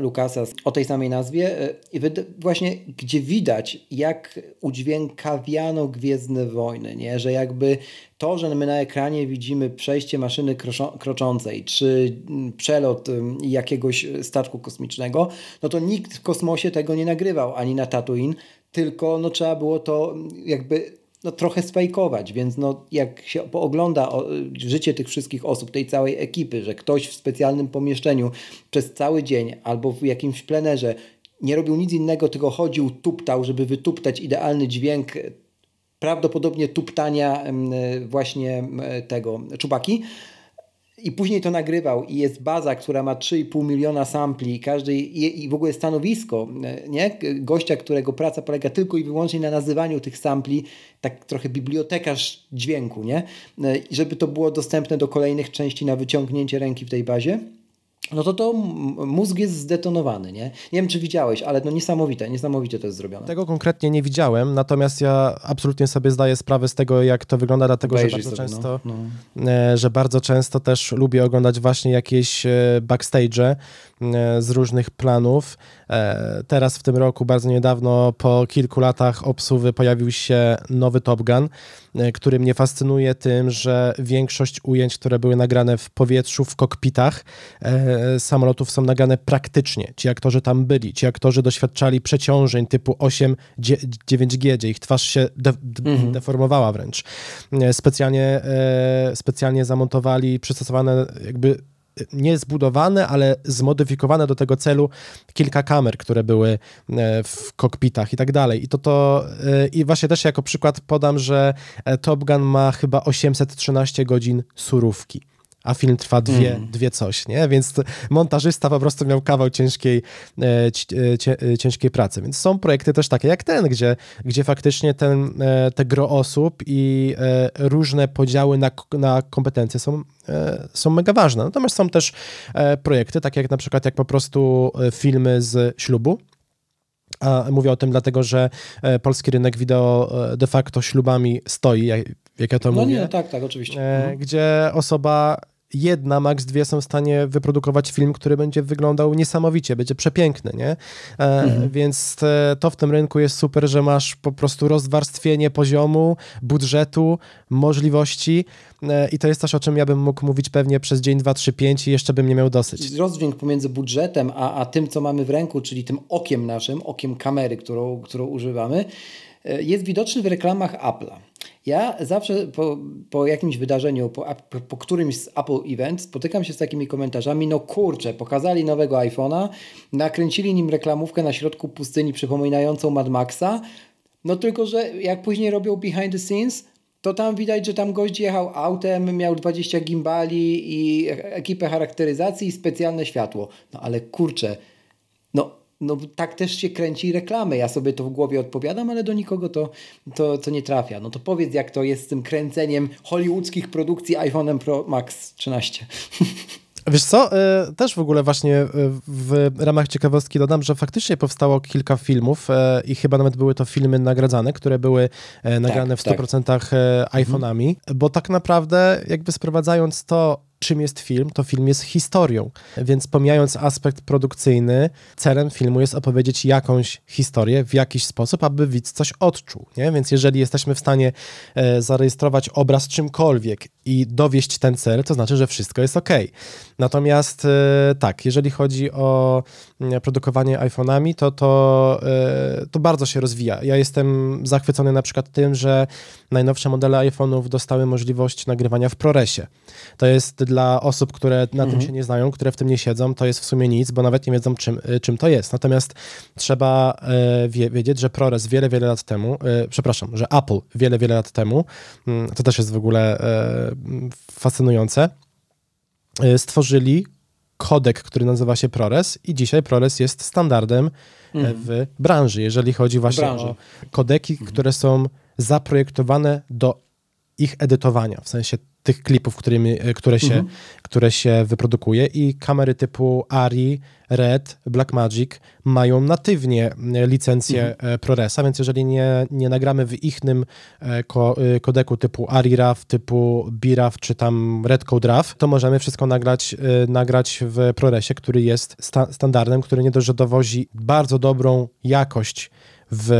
Lucasa, o tej samej nazwie. I właśnie, gdzie widać, jak udźwiękawiano Gwiezdne Wojny, nie? Że jakby to, że my na ekranie widzimy przejście maszyny kroczącej, czy przelot jakiegoś statku kosmicznego, no to nikt w kosmosie tego nie nagrywał, ani na Tatooine, tylko no, trzeba było to jakby no, trochę spajkować, więc no, jak się poogląda o, życie tych wszystkich osób, tej całej ekipy, że ktoś w specjalnym pomieszczeniu przez cały dzień albo w jakimś plenerze nie robił nic innego, tylko chodził, tuptał, żeby wytuptać idealny dźwięk prawdopodobnie tuptania właśnie tego czubaki, i później to nagrywał i jest baza, która ma trzy i pół miliona sampli każdy, i, i w ogóle stanowisko, nie? Gościa, którego praca polega tylko i wyłącznie na nazywaniu tych sampli, tak trochę bibliotekarz dźwięku, nie? I żeby to było dostępne do kolejnych części na wyciągnięcie ręki w tej bazie, no to to mózg jest zdetonowany, nie? Nie wiem, czy widziałeś, ale no niesamowite, niesamowicie to jest zrobione. Tego konkretnie nie widziałem, natomiast ja absolutnie sobie zdaję sprawę z tego, jak to wygląda, dlatego, Obejrzyj że bardzo sobie, często, no, no. że bardzo często też lubię oglądać właśnie jakieś backstage'e z różnych planów. Teraz w tym roku, bardzo niedawno, po kilku latach obsuwy pojawił się nowy Top Gun, który mnie fascynuje tym, że większość ujęć, które były nagrane w powietrzu, w kokpitach samolotów, są nagrane praktycznie. Ci aktorzy tam byli, ci aktorzy doświadczali przeciążeń typu osiem dziewięć G, gdzie ich twarz się de- de- mhm. deformowała wręcz. Specjalnie, specjalnie zamontowali przystosowane jakby nie zbudowane, ale zmodyfikowane do tego celu kilka kamer, które były w kokpitach i tak dalej. I to to i właśnie też jako przykład podam, że Top Gun ma chyba osiemset trzynaście godzin surówki, a film trwa dwie, mm. dwie coś, nie? Więc montażysta po prostu miał kawał ciężkiej, cie, ciężkiej pracy. Więc są projekty też takie jak ten, gdzie, gdzie faktycznie ten, te gro osób i różne podziały na, na kompetencje są, są mega ważne. Natomiast są też projekty, takie jak na przykład jak po prostu filmy z ślubu. A mówię o tym dlatego, że polski rynek wideo de facto ślubami stoi, jak ja to no mówię. No nie, tak, tak, oczywiście. Mhm. Gdzie osoba jedna, max dwie są w stanie wyprodukować film, który będzie wyglądał niesamowicie, będzie przepiękny, nie? Mhm. Więc to w tym rynku jest super, że masz po prostu rozwarstwienie poziomu, budżetu, możliwości i to jest też, o czym ja bym mógł mówić pewnie przez dzień, dwa, trzy, pięć i jeszcze bym nie miał dosyć. Rozdźwięk pomiędzy budżetem a, a tym, co mamy w ręku, czyli tym okiem naszym, okiem kamery, którą, którą używamy, jest widoczny w reklamach Apple'a. Ja zawsze po, po jakimś wydarzeniu, po, po którymś z Apple Event spotykam się z takimi komentarzami, no kurczę, pokazali nowego iPhone'a, nakręcili nim reklamówkę na środku pustyni przypominającą Mad Maxa, no tylko, że jak później robią behind the scenes, to tam widać, że tam gość jechał autem, miał dwadzieścia gimbali i ekipę charakteryzacji i specjalne światło. No ale kurczę, no... No tak też się kręci reklamy. Ja sobie to w głowie odpowiadam, ale do nikogo to, to, to nie trafia. No to powiedz, jak to jest z tym kręceniem hollywoodzkich produkcji iPhone'em Pro Max trzynaście. Wiesz co, też w ogóle właśnie w ramach ciekawostki dodam, że faktycznie powstało kilka filmów i chyba nawet były to filmy nagradzane, które były nagrane tak, w sto procent tak. iPhone'ami, mhm. bo tak naprawdę jakby sprowadzając to, czym jest film, to film jest historią, więc pomijając aspekt produkcyjny, celem filmu jest opowiedzieć jakąś historię w jakiś sposób, aby widz coś odczuł, nie? Więc jeżeli jesteśmy w stanie e, zarejestrować obraz czymkolwiek i dowieść ten cel, to znaczy, że wszystko jest okej. Okay. Natomiast e, tak, jeżeli chodzi o e, produkowanie iPhone'ami, to, to, e, to bardzo się rozwija. Ja jestem zachwycony na przykład tym, że najnowsze modele iPhone'ów dostały możliwość nagrywania w ProResie. To jest dla osób, które na mhm. tym się nie znają, które w tym nie siedzą, to jest w sumie nic, bo nawet nie wiedzą, czym, czym to jest. Natomiast trzeba e, wie, wiedzieć, że ProRes wiele, wiele lat temu, e, przepraszam, że Apple wiele, wiele lat temu, m, to też jest w ogóle e, fascynujące, e, stworzyli kodek, który nazywa się ProRes i dzisiaj ProRes jest standardem mhm. w branży, jeżeli chodzi właśnie branży. o kodeki, mhm. które są zaprojektowane do ich edytowania, w sensie tych klipów, którymi, które, się, mhm. które się wyprodukuje i kamery typu Arri, Red, Blackmagic mają natywnie licencję mhm. ProResa, więc jeżeli nie, nie nagramy w ichnym ko- kodeku typu Arri RAW, typu B RAW czy tam Red Code RAW, to możemy wszystko nagrać, nagrać w ProResie, który jest sta- standardem, który nie dość, że dowozi bardzo dobrą jakość w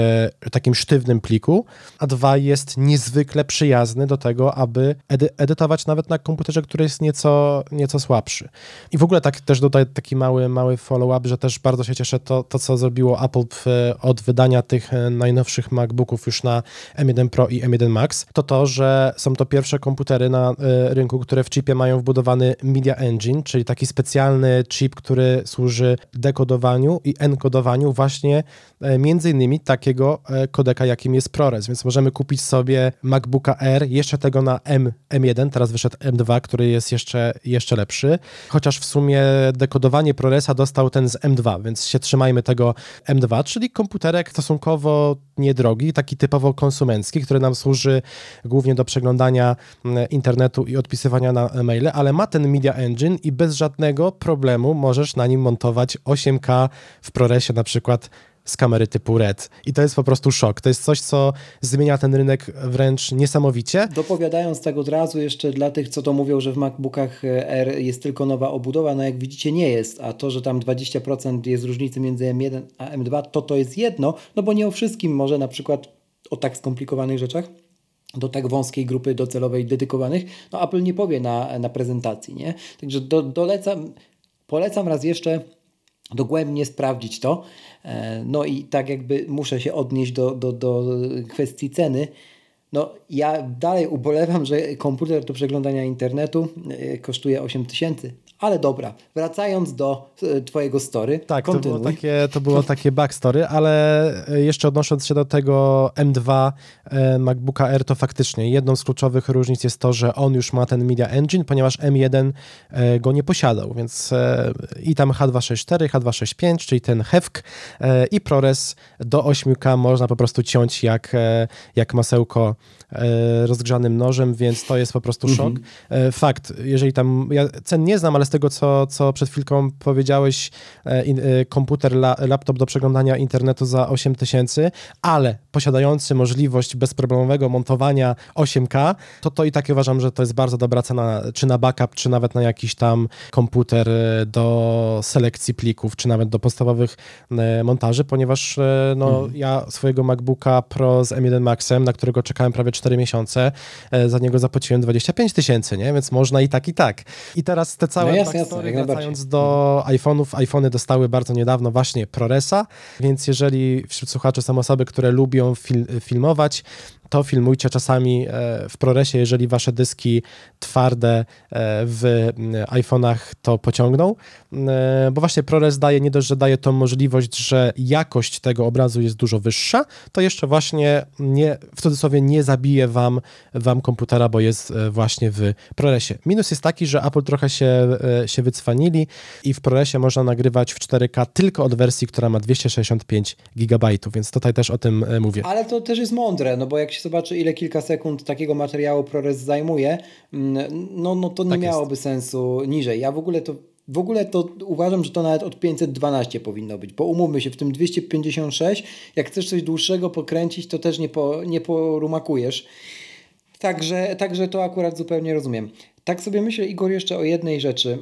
takim sztywnym pliku, a dwa jest niezwykle przyjazny do tego, aby edy- edytować nawet na komputerze, który jest nieco, nieco słabszy. I w ogóle tak też tutaj taki mały, mały follow-up, że też bardzo się cieszę to, to co zrobiło Apple w, od wydania tych najnowszych MacBooków już na M jeden Pro i M jeden Max, to to, że są to pierwsze komputery na y, rynku, które w chipie mają wbudowany Media Engine, czyli taki specjalny chip, który służy dekodowaniu i enkodowaniu właśnie y, między innymi takiego y, kodeka, jakim jest ProRes, więc możemy kupić sobie MacBooka Air, jeszcze tego na M, M jeden, teraz wyszedł M dwa, który jest jeszcze, jeszcze lepszy, chociaż w sumie dekodowanie ProResa dostał ten z M dwa, więc się trzymajmy tego M dwa, czyli komputerek stosunkowo niedrogi, taki typowo konsumencki, który nam służy głównie do przeglądania internetu i odpisywania na maile, ale ma ten Media Engine i bez żadnego problemu możesz na nim montować osiem K w ProResie na przykład z kamery typu RED. I to jest po prostu szok. To jest coś, co zmienia ten rynek wręcz niesamowicie. Dopowiadając tak od razu jeszcze dla tych, co to mówią, że w MacBookach Air jest tylko nowa obudowa, no jak widzicie nie jest, a to, że tam dwadzieścia procent jest różnicy między M jeden a M dwa, to to jest jedno, no bo nie o wszystkim może na przykład o tak skomplikowanych rzeczach do tak wąskiej grupy docelowej dedykowanych, no Apple nie powie na, na prezentacji, nie? Także do, dolecam, polecam raz jeszcze dogłębnie sprawdzić to. No i tak jakby muszę się odnieść do, do, do kwestii ceny. No ja dalej ubolewam, że komputer do przeglądania internetu kosztuje osiem tysięcy, ale dobra, wracając do twojego story, tak, kontynuuj. To było takie, to było takie backstory, ale jeszcze odnosząc się do tego M dwa MacBooka Air, to faktycznie jedną z kluczowych różnic jest to, że on już ma ten Media Engine, ponieważ M jeden go nie posiadał, więc i tam H dwieście sześćdziesiąt cztery, H dwieście sześćdziesiąt pięć, czyli ten H E V C i ProRes do osiem K można po prostu ciąć jak, jak masełko rozgrzanym nożem, więc to jest po prostu szok. Mm-hmm. Fakt, jeżeli tam, ja cen nie znam, ale z tego, co, co przed chwilką powiedziałeś, komputer, laptop do przeglądania internetu za osiem tysięcy, ale posiadający możliwość bezproblemowego montowania osiem K, to to i tak uważam, że to jest bardzo dobra cena, czy na backup, czy nawet na jakiś tam komputer do selekcji plików, czy nawet do podstawowych montaży, ponieważ no, mm-hmm. ja swojego MacBooka Pro z M jeden Maxem, na którego czekałem prawie cztery miesiące, za niego zapłaciłem dwadzieścia pięć tysięcy, nie? Więc można i tak, i tak. I teraz te całe no jasne, backstory, jasne, wracając do iPhone'ów, iPhone'y dostały bardzo niedawno właśnie ProResa, więc jeżeli wśród słuchaczy są osoby, które lubią fil- filmować, to filmujcie czasami w ProResie, jeżeli wasze dyski twarde w iPhone'ach to pociągną, bo właśnie ProRes daje, nie dość, że daje tą możliwość, że jakość tego obrazu jest dużo wyższa, to jeszcze właśnie nie, w cudzysłowie nie zabije wam, wam komputera, bo jest właśnie w ProResie. Minus jest taki, że Apple trochę się, się wycwanili i w ProResie można nagrywać w cztery K tylko od wersji, która ma dwieście sześćdziesiąt pięć gigabajtów, więc tutaj też o tym mówię. Ale to też jest mądre, no bo jak się zobaczy, ile kilka sekund takiego materiału ProRes zajmuje, no, no to nie tak miałoby jest sensu niżej. Ja w ogóle to w ogóle to uważam, że to nawet od pięćset dwanaście powinno być, bo umówmy się, w tym dwieście pięćdziesiąt sześć, jak chcesz coś dłuższego pokręcić, to też nie, po, nie porumakujesz. Także, także to akurat zupełnie rozumiem. Tak sobie myślę, Igor, jeszcze o jednej rzeczy,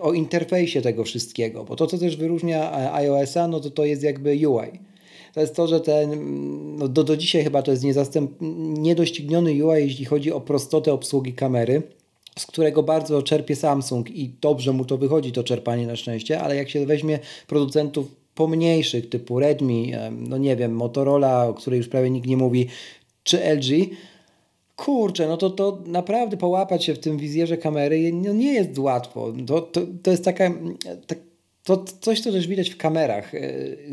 o interfejsie tego wszystkiego, bo to, co też wyróżnia iOS-a, no to to jest jakby U I. To jest to, że ten, no do, do dzisiaj chyba to jest niezastęp, niedościgniony U I, jeśli chodzi o prostotę obsługi kamery, z którego bardzo czerpie Samsung i dobrze mu to wychodzi, to czerpanie na szczęście, ale jak się weźmie producentów pomniejszych typu Redmi, no nie wiem, Motorola, o której już prawie nikt nie mówi, czy L G, kurczę, no to, to naprawdę połapać się w tym wizjerze kamery no nie jest łatwo. To, to, to jest taka... Tak, to coś, co też widać w kamerach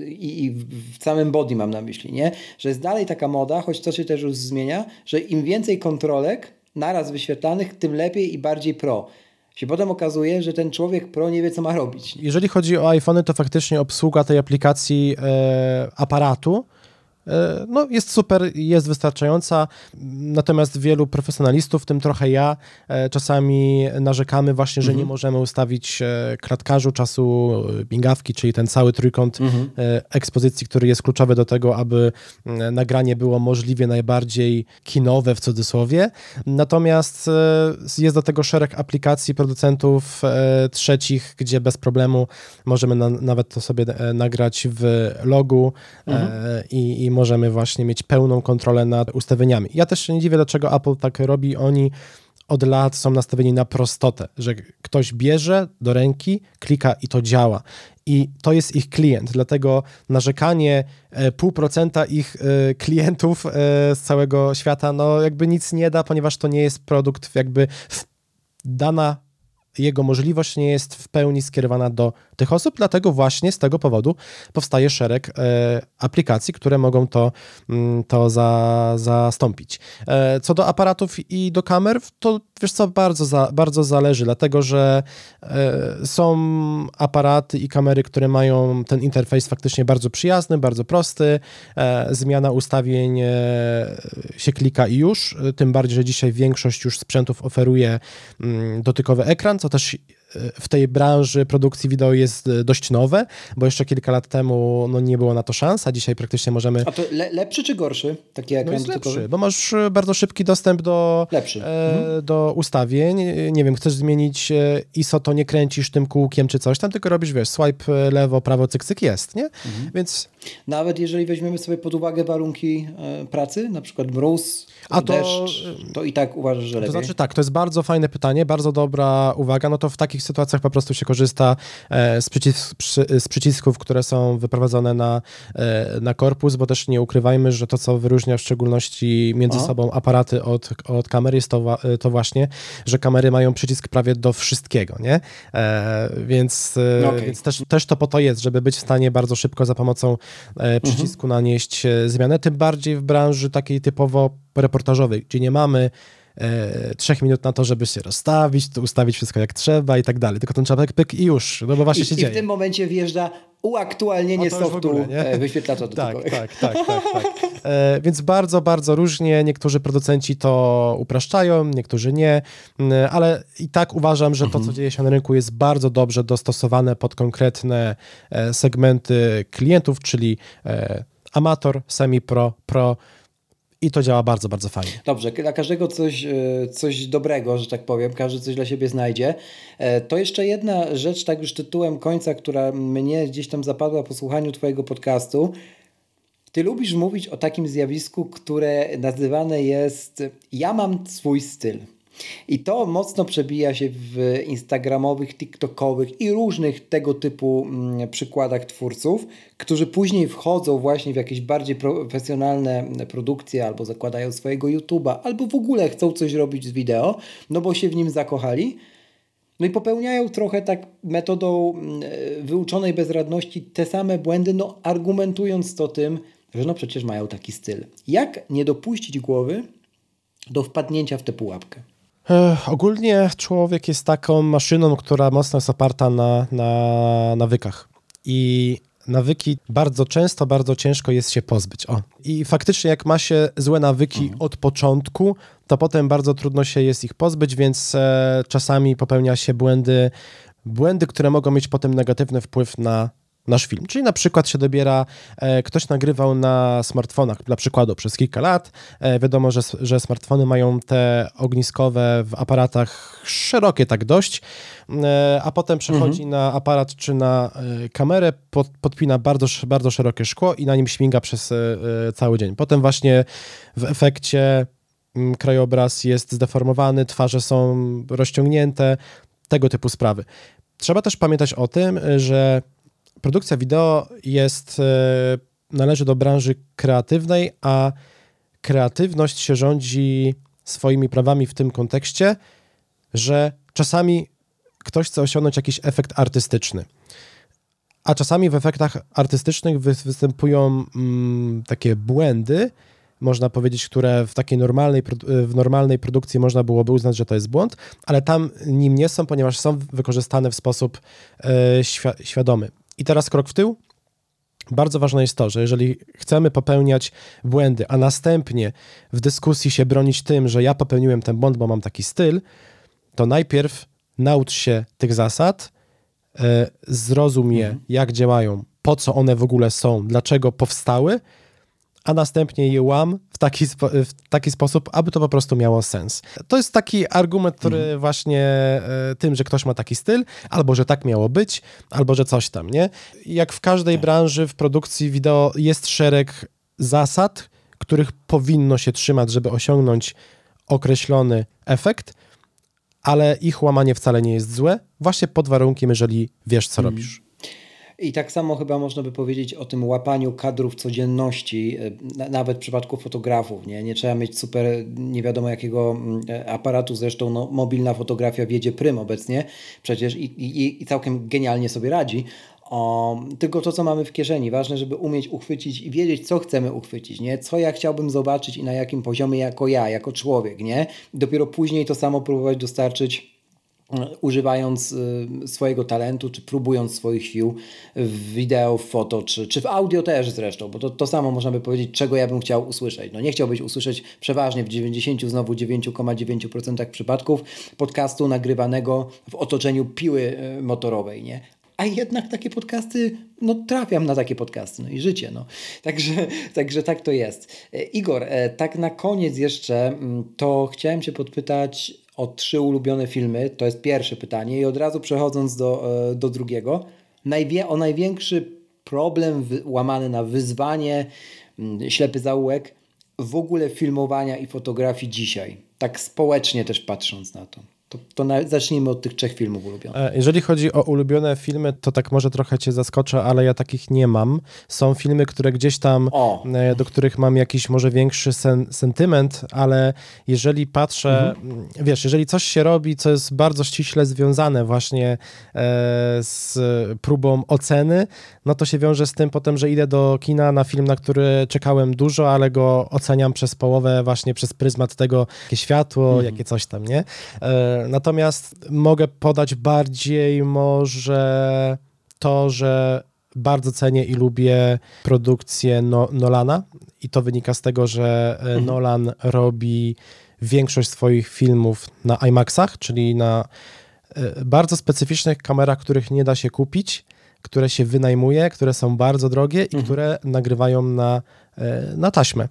i, i w samym body mam na myśli, nie? Że jest dalej taka moda, choć to się też już zmienia, że im więcej kontrolek naraz wyświetlanych, tym lepiej i bardziej pro. Się potem okazuje, że ten człowiek pro nie wie, co ma robić. Jeżeli chodzi o iPhony, to faktycznie obsługa tej aplikacji e, aparatu no jest super, jest wystarczająca, natomiast wielu profesjonalistów, w tym trochę ja, czasami narzekamy właśnie, że mm-hmm. nie możemy ustawić klatkarzu, czasu migawki, czyli ten cały trójkąt mm-hmm. ekspozycji, który jest kluczowy do tego, aby nagranie było możliwie najbardziej kinowe w cudzysłowie, natomiast jest do tego szereg aplikacji producentów trzecich, gdzie bez problemu możemy na, nawet to sobie nagrać w logu mm-hmm. i, i możemy właśnie mieć pełną kontrolę nad ustawieniami. Ja też się nie dziwię, dlaczego Apple tak robi. Oni od lat są nastawieni na prostotę, że ktoś bierze do ręki, klika i to działa. I to jest ich klient, dlatego narzekanie pół procenta ich klientów z całego świata, no jakby nic nie da, ponieważ to nie jest produkt, jakby dana jego możliwość nie jest w pełni skierowana do tych osób, dlatego właśnie z tego powodu powstaje szereg e, aplikacji, które mogą to, m, to za, zastąpić. E, co do aparatów i do kamer, to wiesz co, bardzo, za, bardzo zależy, dlatego że e, są aparaty i kamery, które mają ten interfejs faktycznie bardzo przyjazny, bardzo prosty, e, zmiana ustawień e, się klika i już, tym bardziej, że dzisiaj większość już sprzętów oferuje m, dotykowy ekran, co też w tej branży produkcji wideo jest dość nowe, bo jeszcze kilka lat temu no, nie było na to szans, a dzisiaj praktycznie możemy... A to le- lepszy czy gorszy? Taki ekran no jest lepszy, typowy? Bo masz bardzo szybki dostęp do, lepszy. E, mhm. do ustawień. Nie wiem, chcesz zmienić I S O, to nie kręcisz tym kółkiem czy coś tam, tylko robisz, wiesz, swipe lewo, prawo, cyk, cyk, jest, nie? Mhm. Więc... Nawet jeżeli weźmiemy sobie pod uwagę warunki e, pracy, na przykład mróz, a to... deszcz, to i tak uważasz, że lepiej? To znaczy tak, to jest bardzo fajne pytanie, bardzo dobra uwaga, no to w takich sytuacjach po prostu się korzysta e, z, przycis- przy, z przycisków, które są wyprowadzone na, e, na korpus, bo też nie ukrywajmy, że to, co wyróżnia w szczególności między o. sobą aparaty od, od kamery, jest to, to właśnie, że kamery mają przycisk prawie do wszystkiego, nie? E, więc e, okay. więc też, też to po to jest, żeby być w stanie bardzo szybko za pomocą przycisku mhm. nanieść zmianę, tym bardziej w branży takiej typowo reportażowej, gdzie nie mamy e, trzech minut na to, żeby się rozstawić, ustawić wszystko jak trzeba i tak dalej, tylko ten czapek pyk i już, no bo właśnie I, się i dzieje. I w tym momencie wjeżdża uaktualnienie softu ogóle, nie? wyświetlacza do tak, tak, tak, tak, tak. E, Więc bardzo, bardzo różnie. Niektórzy producenci to upraszczają, niektórzy nie, ale i tak uważam, że to, co dzieje się na rynku, jest bardzo dobrze dostosowane pod konkretne e, segmenty klientów, czyli e, amator, semi-pro, pro, i to działa bardzo, bardzo fajnie. Dobrze, dla każdego coś, coś dobrego, że tak powiem, każdy coś dla siebie znajdzie. To jeszcze jedna rzecz, tak już tytułem końca, która mnie gdzieś tam zapadła po słuchaniu twojego podcastu. Ty lubisz mówić o takim zjawisku, które nazywane jest ja mam swój styl. I to mocno przebija się w instagramowych, tiktokowych i różnych tego typu przykładach twórców, którzy później wchodzą właśnie w jakieś bardziej profesjonalne produkcje albo zakładają swojego YouTube'a, albo w ogóle chcą coś robić z wideo, no bo się w nim zakochali. No i popełniają trochę tak metodą wyuczonej bezradności te same błędy, no argumentując to tym, że no przecież mają taki styl. Jak nie dopuścić głowy do wpadnięcia w tę pułapkę? Ogólnie człowiek jest taką maszyną, która mocno jest oparta na, na nawykach i nawyki bardzo często, bardzo ciężko jest się pozbyć. O. I faktycznie jak ma się złe nawyki mhm. od początku, to potem bardzo trudno się jest ich pozbyć, więc e, czasami popełnia się błędy, błędy, które mogą mieć potem negatywny wpływ na nasz film. Czyli na przykład się dobiera, e, ktoś nagrywał na smartfonach, dla przykładu przez kilka lat. E, wiadomo, że, że smartfony mają te ogniskowe w aparatach szerokie tak dość, e, a potem przechodzi mhm. na aparat czy na e, kamerę, pod, podpina bardzo, bardzo szerokie szkło i na nim śmiga przez e, cały dzień. Potem właśnie w efekcie m, krajobraz jest zdeformowany, twarze są rozciągnięte, tego typu sprawy. Trzeba też pamiętać o tym, że produkcja wideo jest, należy do branży kreatywnej, a kreatywność się rządzi swoimi prawami w tym kontekście, że czasami ktoś chce osiągnąć jakiś efekt artystyczny, a czasami w efektach artystycznych występują mm, takie błędy, można powiedzieć, które w takiej normalnej, w normalnej produkcji można byłoby uznać, że to jest błąd, ale tam nim nie są, ponieważ są wykorzystane w sposób y, świ- świadomy. I teraz krok w tył, bardzo ważne jest to, że jeżeli chcemy popełniać błędy, a następnie w dyskusji się bronić tym, że ja popełniłem ten błąd, bo mam taki styl, to najpierw naucz się tych zasad, yy, zrozum je, mhm. jak działają, po co one w ogóle są, dlaczego powstały, a następnie je łam w taki, spo, w taki sposób, aby to po prostu miało sens. To jest taki argument, który mhm. właśnie y, tym, że ktoś ma taki styl, albo że tak miało być, albo że coś tam, nie? Jak w każdej branży w produkcji wideo jest szereg zasad, których powinno się trzymać, żeby osiągnąć określony efekt, ale ich łamanie wcale nie jest złe, właśnie pod warunkiem, jeżeli wiesz, co mhm. robisz. I tak samo chyba można by powiedzieć o tym łapaniu kadrów codzienności, nawet w przypadku fotografów. Nie, nie trzeba mieć super nie wiadomo jakiego aparatu, zresztą no, mobilna fotografia wiedzie prym obecnie przecież i, i, i całkiem genialnie sobie radzi. O, tylko to, co mamy w kieszeni. Ważne, żeby umieć uchwycić i wiedzieć, co chcemy uchwycić, nie? Co ja chciałbym zobaczyć i na jakim poziomie jako ja, jako człowiek, nie? Dopiero później to samo próbować dostarczyć używając y, swojego talentu, czy próbując swoich sił w wideo, w foto, czy, czy w audio też zresztą, bo to, to samo można by powiedzieć, czego ja bym chciał usłyszeć. No nie chciałbyś usłyszeć przeważnie w dziewięćdziesiąt, znowu dziewięć przecinek dziewięć procent przypadków podcastu nagrywanego w otoczeniu piły y, motorowej, nie? A jednak takie podcasty, no trafiam na takie podcasty, no i życie, no. Także, także tak to jest. Igor, tak na koniec jeszcze, to chciałem Cię podpytać o trzy ulubione filmy, to jest pierwsze pytanie i od razu przechodząc do, do drugiego, najwie, o największy problem wy, łamany na wyzwanie, ślepy zaułek w ogóle filmowania i fotografii dzisiaj, tak społecznie też patrząc na to. To, to na, zacznijmy od tych trzech filmów ulubionych. Jeżeli chodzi o ulubione filmy, to tak może trochę Cię zaskoczę, ale ja takich nie mam. Są filmy, które gdzieś tam, o. do których mam jakiś może większy sen, sentyment, ale jeżeli patrzę, mhm. wiesz, jeżeli coś się robi, co jest bardzo ściśle związane właśnie e, z próbą oceny, no to się wiąże z tym potem, że idę do kina na film, na który czekałem dużo, ale go oceniam przez połowę właśnie przez pryzmat tego, jakie światło, mhm. jakie coś tam, nie? E, Natomiast mogę podać bardziej może to, że bardzo cenię i lubię produkcję no- Nolana i to wynika z tego, że mhm. Nolan robi większość swoich filmów na IMAXach, czyli na bardzo specyficznych kamerach, których nie da się kupić, które się wynajmuje, które są bardzo drogie i mhm. które nagrywają na, na taśmę.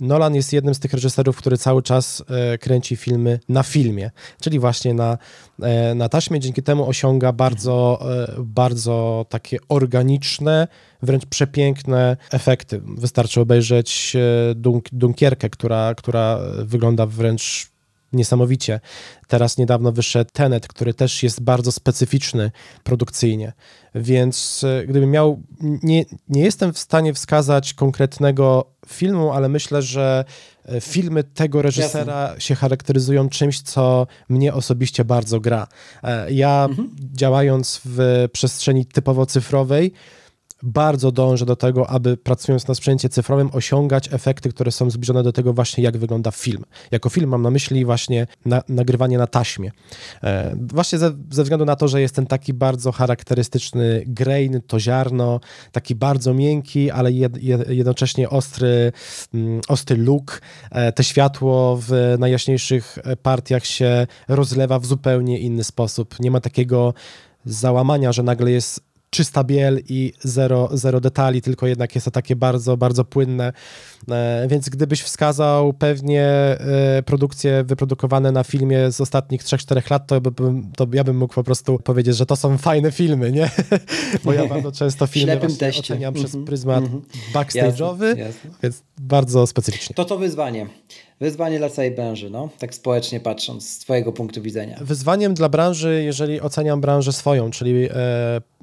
Nolan jest jednym z tych reżyserów, który cały czas e, kręci filmy na filmie, czyli właśnie na, e, na taśmie. Dzięki temu osiąga bardzo, e, bardzo takie organiczne, wręcz przepiękne efekty. Wystarczy obejrzeć e, Dunk- Dunkierkę, która, która wygląda wręcz niesamowicie. Teraz niedawno wyszedł Tenet, który też jest bardzo specyficzny produkcyjnie, więc gdybym miał, nie, nie jestem w stanie wskazać konkretnego filmu, ale myślę, że filmy tego reżysera Jasne. się charakteryzują czymś, co mnie osobiście bardzo gra. Ja mhm. działając w przestrzeni typowo cyfrowej, bardzo dążę do tego, aby pracując na sprzęcie cyfrowym osiągać efekty, które są zbliżone do tego właśnie, jak wygląda film. Jako film mam na myśli właśnie na, nagrywanie na taśmie. E, właśnie ze, ze względu na to, że jest ten taki bardzo charakterystyczny grain, to ziarno, taki bardzo miękki, ale jed, jednocześnie ostry, mm, ostry look. E, te światło w najjaśniejszych partiach się rozlewa w zupełnie inny sposób. Nie ma takiego załamania, że nagle jest czysta biel i zero, zero detali, tylko jednak jest to takie bardzo, bardzo płynne. E, więc gdybyś wskazał pewnie e, produkcje wyprodukowane na filmie z ostatnich trzech czterech lat, to, bym, to ja bym mógł po prostu powiedzieć, że to są fajne filmy, nie? Bo ja bardzo często filmy oceniam mm-hmm. przez pryzmat mm-hmm. backstage'owy, więc bardzo specyficznie. To to wyzwanie. Wyzwanie dla całej branży, no, tak społecznie patrząc, z Twojego punktu widzenia. Wyzwaniem dla branży, jeżeli oceniam branżę swoją, czyli e,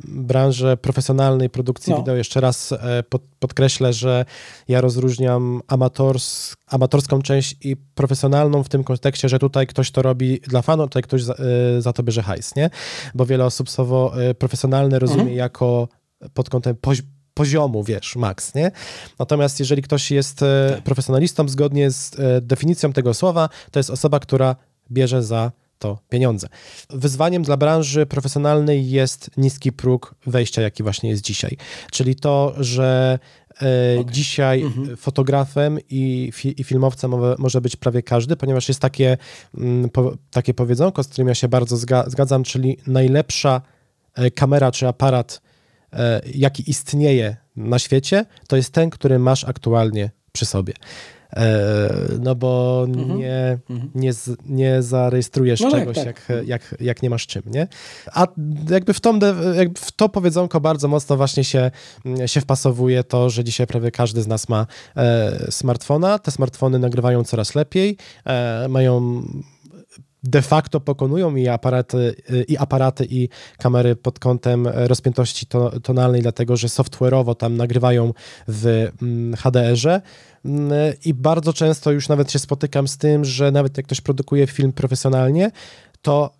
branżę profesjonalnej produkcji no. wideo, jeszcze raz e, pod, podkreślę, że ja rozróżniam amators, amatorską część i profesjonalną w tym kontekście, że tutaj ktoś to robi dla fanów, tutaj ktoś za, e, za to bierze hajs, nie? Bo wiele osób słowo e, profesjonalne rozumie mhm. jako pod kątem poziom, poziomu, wiesz, max, nie? Natomiast jeżeli ktoś jest tak. profesjonalistą, zgodnie z e, definicją tego słowa, to jest osoba, która bierze za to pieniądze. Wyzwaniem dla branży profesjonalnej jest niski próg wejścia, jaki właśnie jest dzisiaj. Czyli to, że okay. dzisiaj mm-hmm. fotografem i, fi- i filmowcem może być prawie każdy, ponieważ jest takie, mm, po- takie powiedzonko, z którym ja się bardzo zga- zgadzam, czyli najlepsza kamera czy aparat, e, jaki istnieje na świecie, to jest ten, który masz aktualnie przy sobie. No bo nie, mhm. nie, nie zarejestrujesz no czegoś, tak, tak. Jak, jak, jak nie masz czym, nie? A jakby w, tą, jakby w to powiedzonko bardzo mocno właśnie się, się wpasowuje to, że dzisiaj prawie każdy z nas ma e, smartfona. Te smartfony nagrywają coraz lepiej, e, mają... de facto pokonują i aparaty, i aparaty, i kamery pod kątem rozpiętości to, tonalnej, dlatego że software'owo tam nagrywają w H D R ze i bardzo często już nawet się spotykam z tym, że nawet jak ktoś produkuje film profesjonalnie, to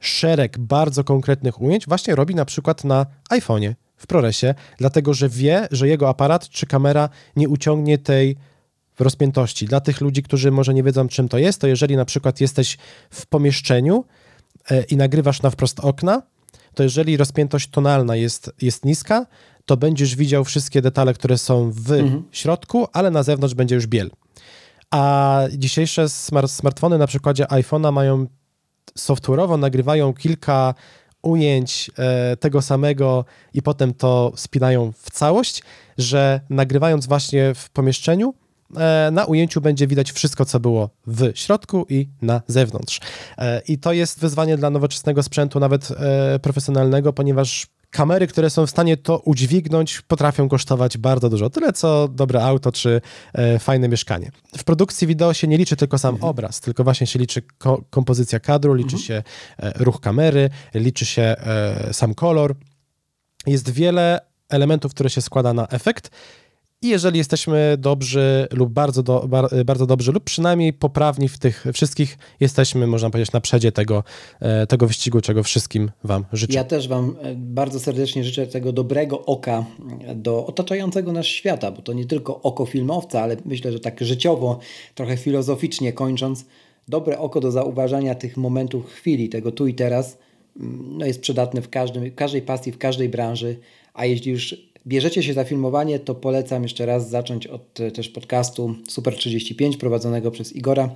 szereg bardzo konkretnych ujęć właśnie robi na przykład na iPhonie w ProResie, dlatego że wie, że jego aparat czy kamera nie uciągnie tej rozpiętości. Dla tych ludzi, którzy może nie wiedzą, czym to jest, to jeżeli na przykład jesteś w pomieszczeniu i nagrywasz na wprost okna, to jeżeli rozpiętość tonalna jest, jest niska, to będziesz widział wszystkie detale, które są w mhm. środku, ale na zewnątrz będzie już biel. A dzisiejsze smart, smartfony na przykładzie iPhone'a mają software'owo, nagrywają kilka ujęć e, tego samego i potem to spinają w całość, że nagrywając właśnie w pomieszczeniu, na ujęciu będzie widać wszystko, co było w środku i na zewnątrz. I to jest wyzwanie dla nowoczesnego sprzętu, nawet profesjonalnego, ponieważ kamery, które są w stanie to udźwignąć, potrafią kosztować bardzo dużo. Tyle, co dobre auto czy fajne mieszkanie. W produkcji wideo się nie liczy tylko sam mhm. obraz, tylko właśnie się liczy ko- kompozycja kadru, liczy mhm. się ruch kamery, liczy się sam kolor. Jest wiele elementów, które się składa na efekt. I jeżeli jesteśmy dobrzy lub bardzo, do, bardzo dobrzy lub przynajmniej poprawni w tych wszystkich, jesteśmy, można powiedzieć, na przedzie tego, tego wyścigu, czego wszystkim wam życzę. Ja też wam bardzo serdecznie życzę tego dobrego oka do otaczającego nas świata, bo to nie tylko oko filmowca, ale myślę, że tak życiowo, trochę filozoficznie kończąc, dobre oko do zauważania tych momentów chwili, tego tu i teraz, no jest przydatne w, każdym, w każdej pasji, w każdej branży, a jeśli już bierzecie się za filmowanie, to polecam jeszcze raz zacząć od też podcastu Super trzydzieści pięć prowadzonego przez Igora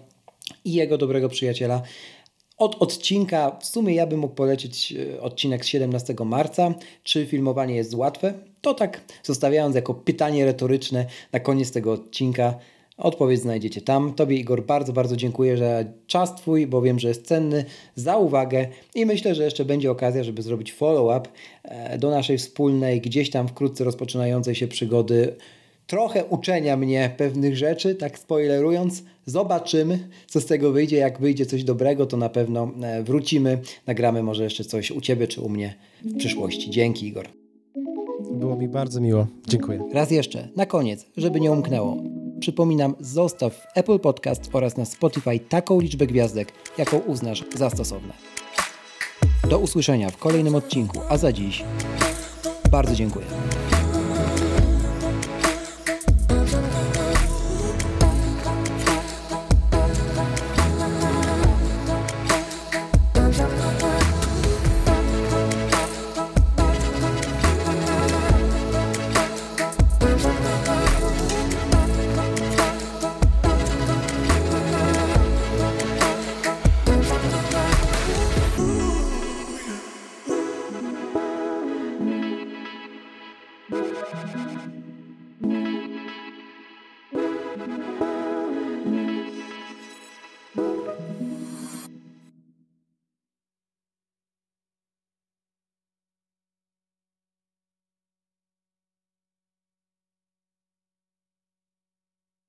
i jego dobrego przyjaciela. Od odcinka, w sumie ja bym mógł polecić odcinek z siedemnastego marca, czy filmowanie jest łatwe? To tak zostawiając jako pytanie retoryczne na koniec tego odcinka, odpowiedź znajdziecie tam. Tobie, Igor, bardzo, bardzo dziękuję za czas Twój, bo wiem, że jest cenny, za uwagę i myślę, że jeszcze będzie okazja, żeby zrobić follow-up do naszej wspólnej, gdzieś tam wkrótce rozpoczynającej się przygody. Trochę uczenia mnie pewnych rzeczy, tak spoilerując. Zobaczymy, co z tego wyjdzie. Jak wyjdzie coś dobrego, to na pewno wrócimy. Nagramy może jeszcze coś u Ciebie czy u mnie w przyszłości. Dzięki, Igor. Było mi bardzo miło. Dziękuję. Raz jeszcze, na koniec, żeby nie umknęło. Przypominam, zostaw w Apple Podcast oraz na Spotify taką liczbę gwiazdek, jaką uznasz za stosowne. Do usłyszenia w kolejnym odcinku, a za dziś bardzo dziękuję.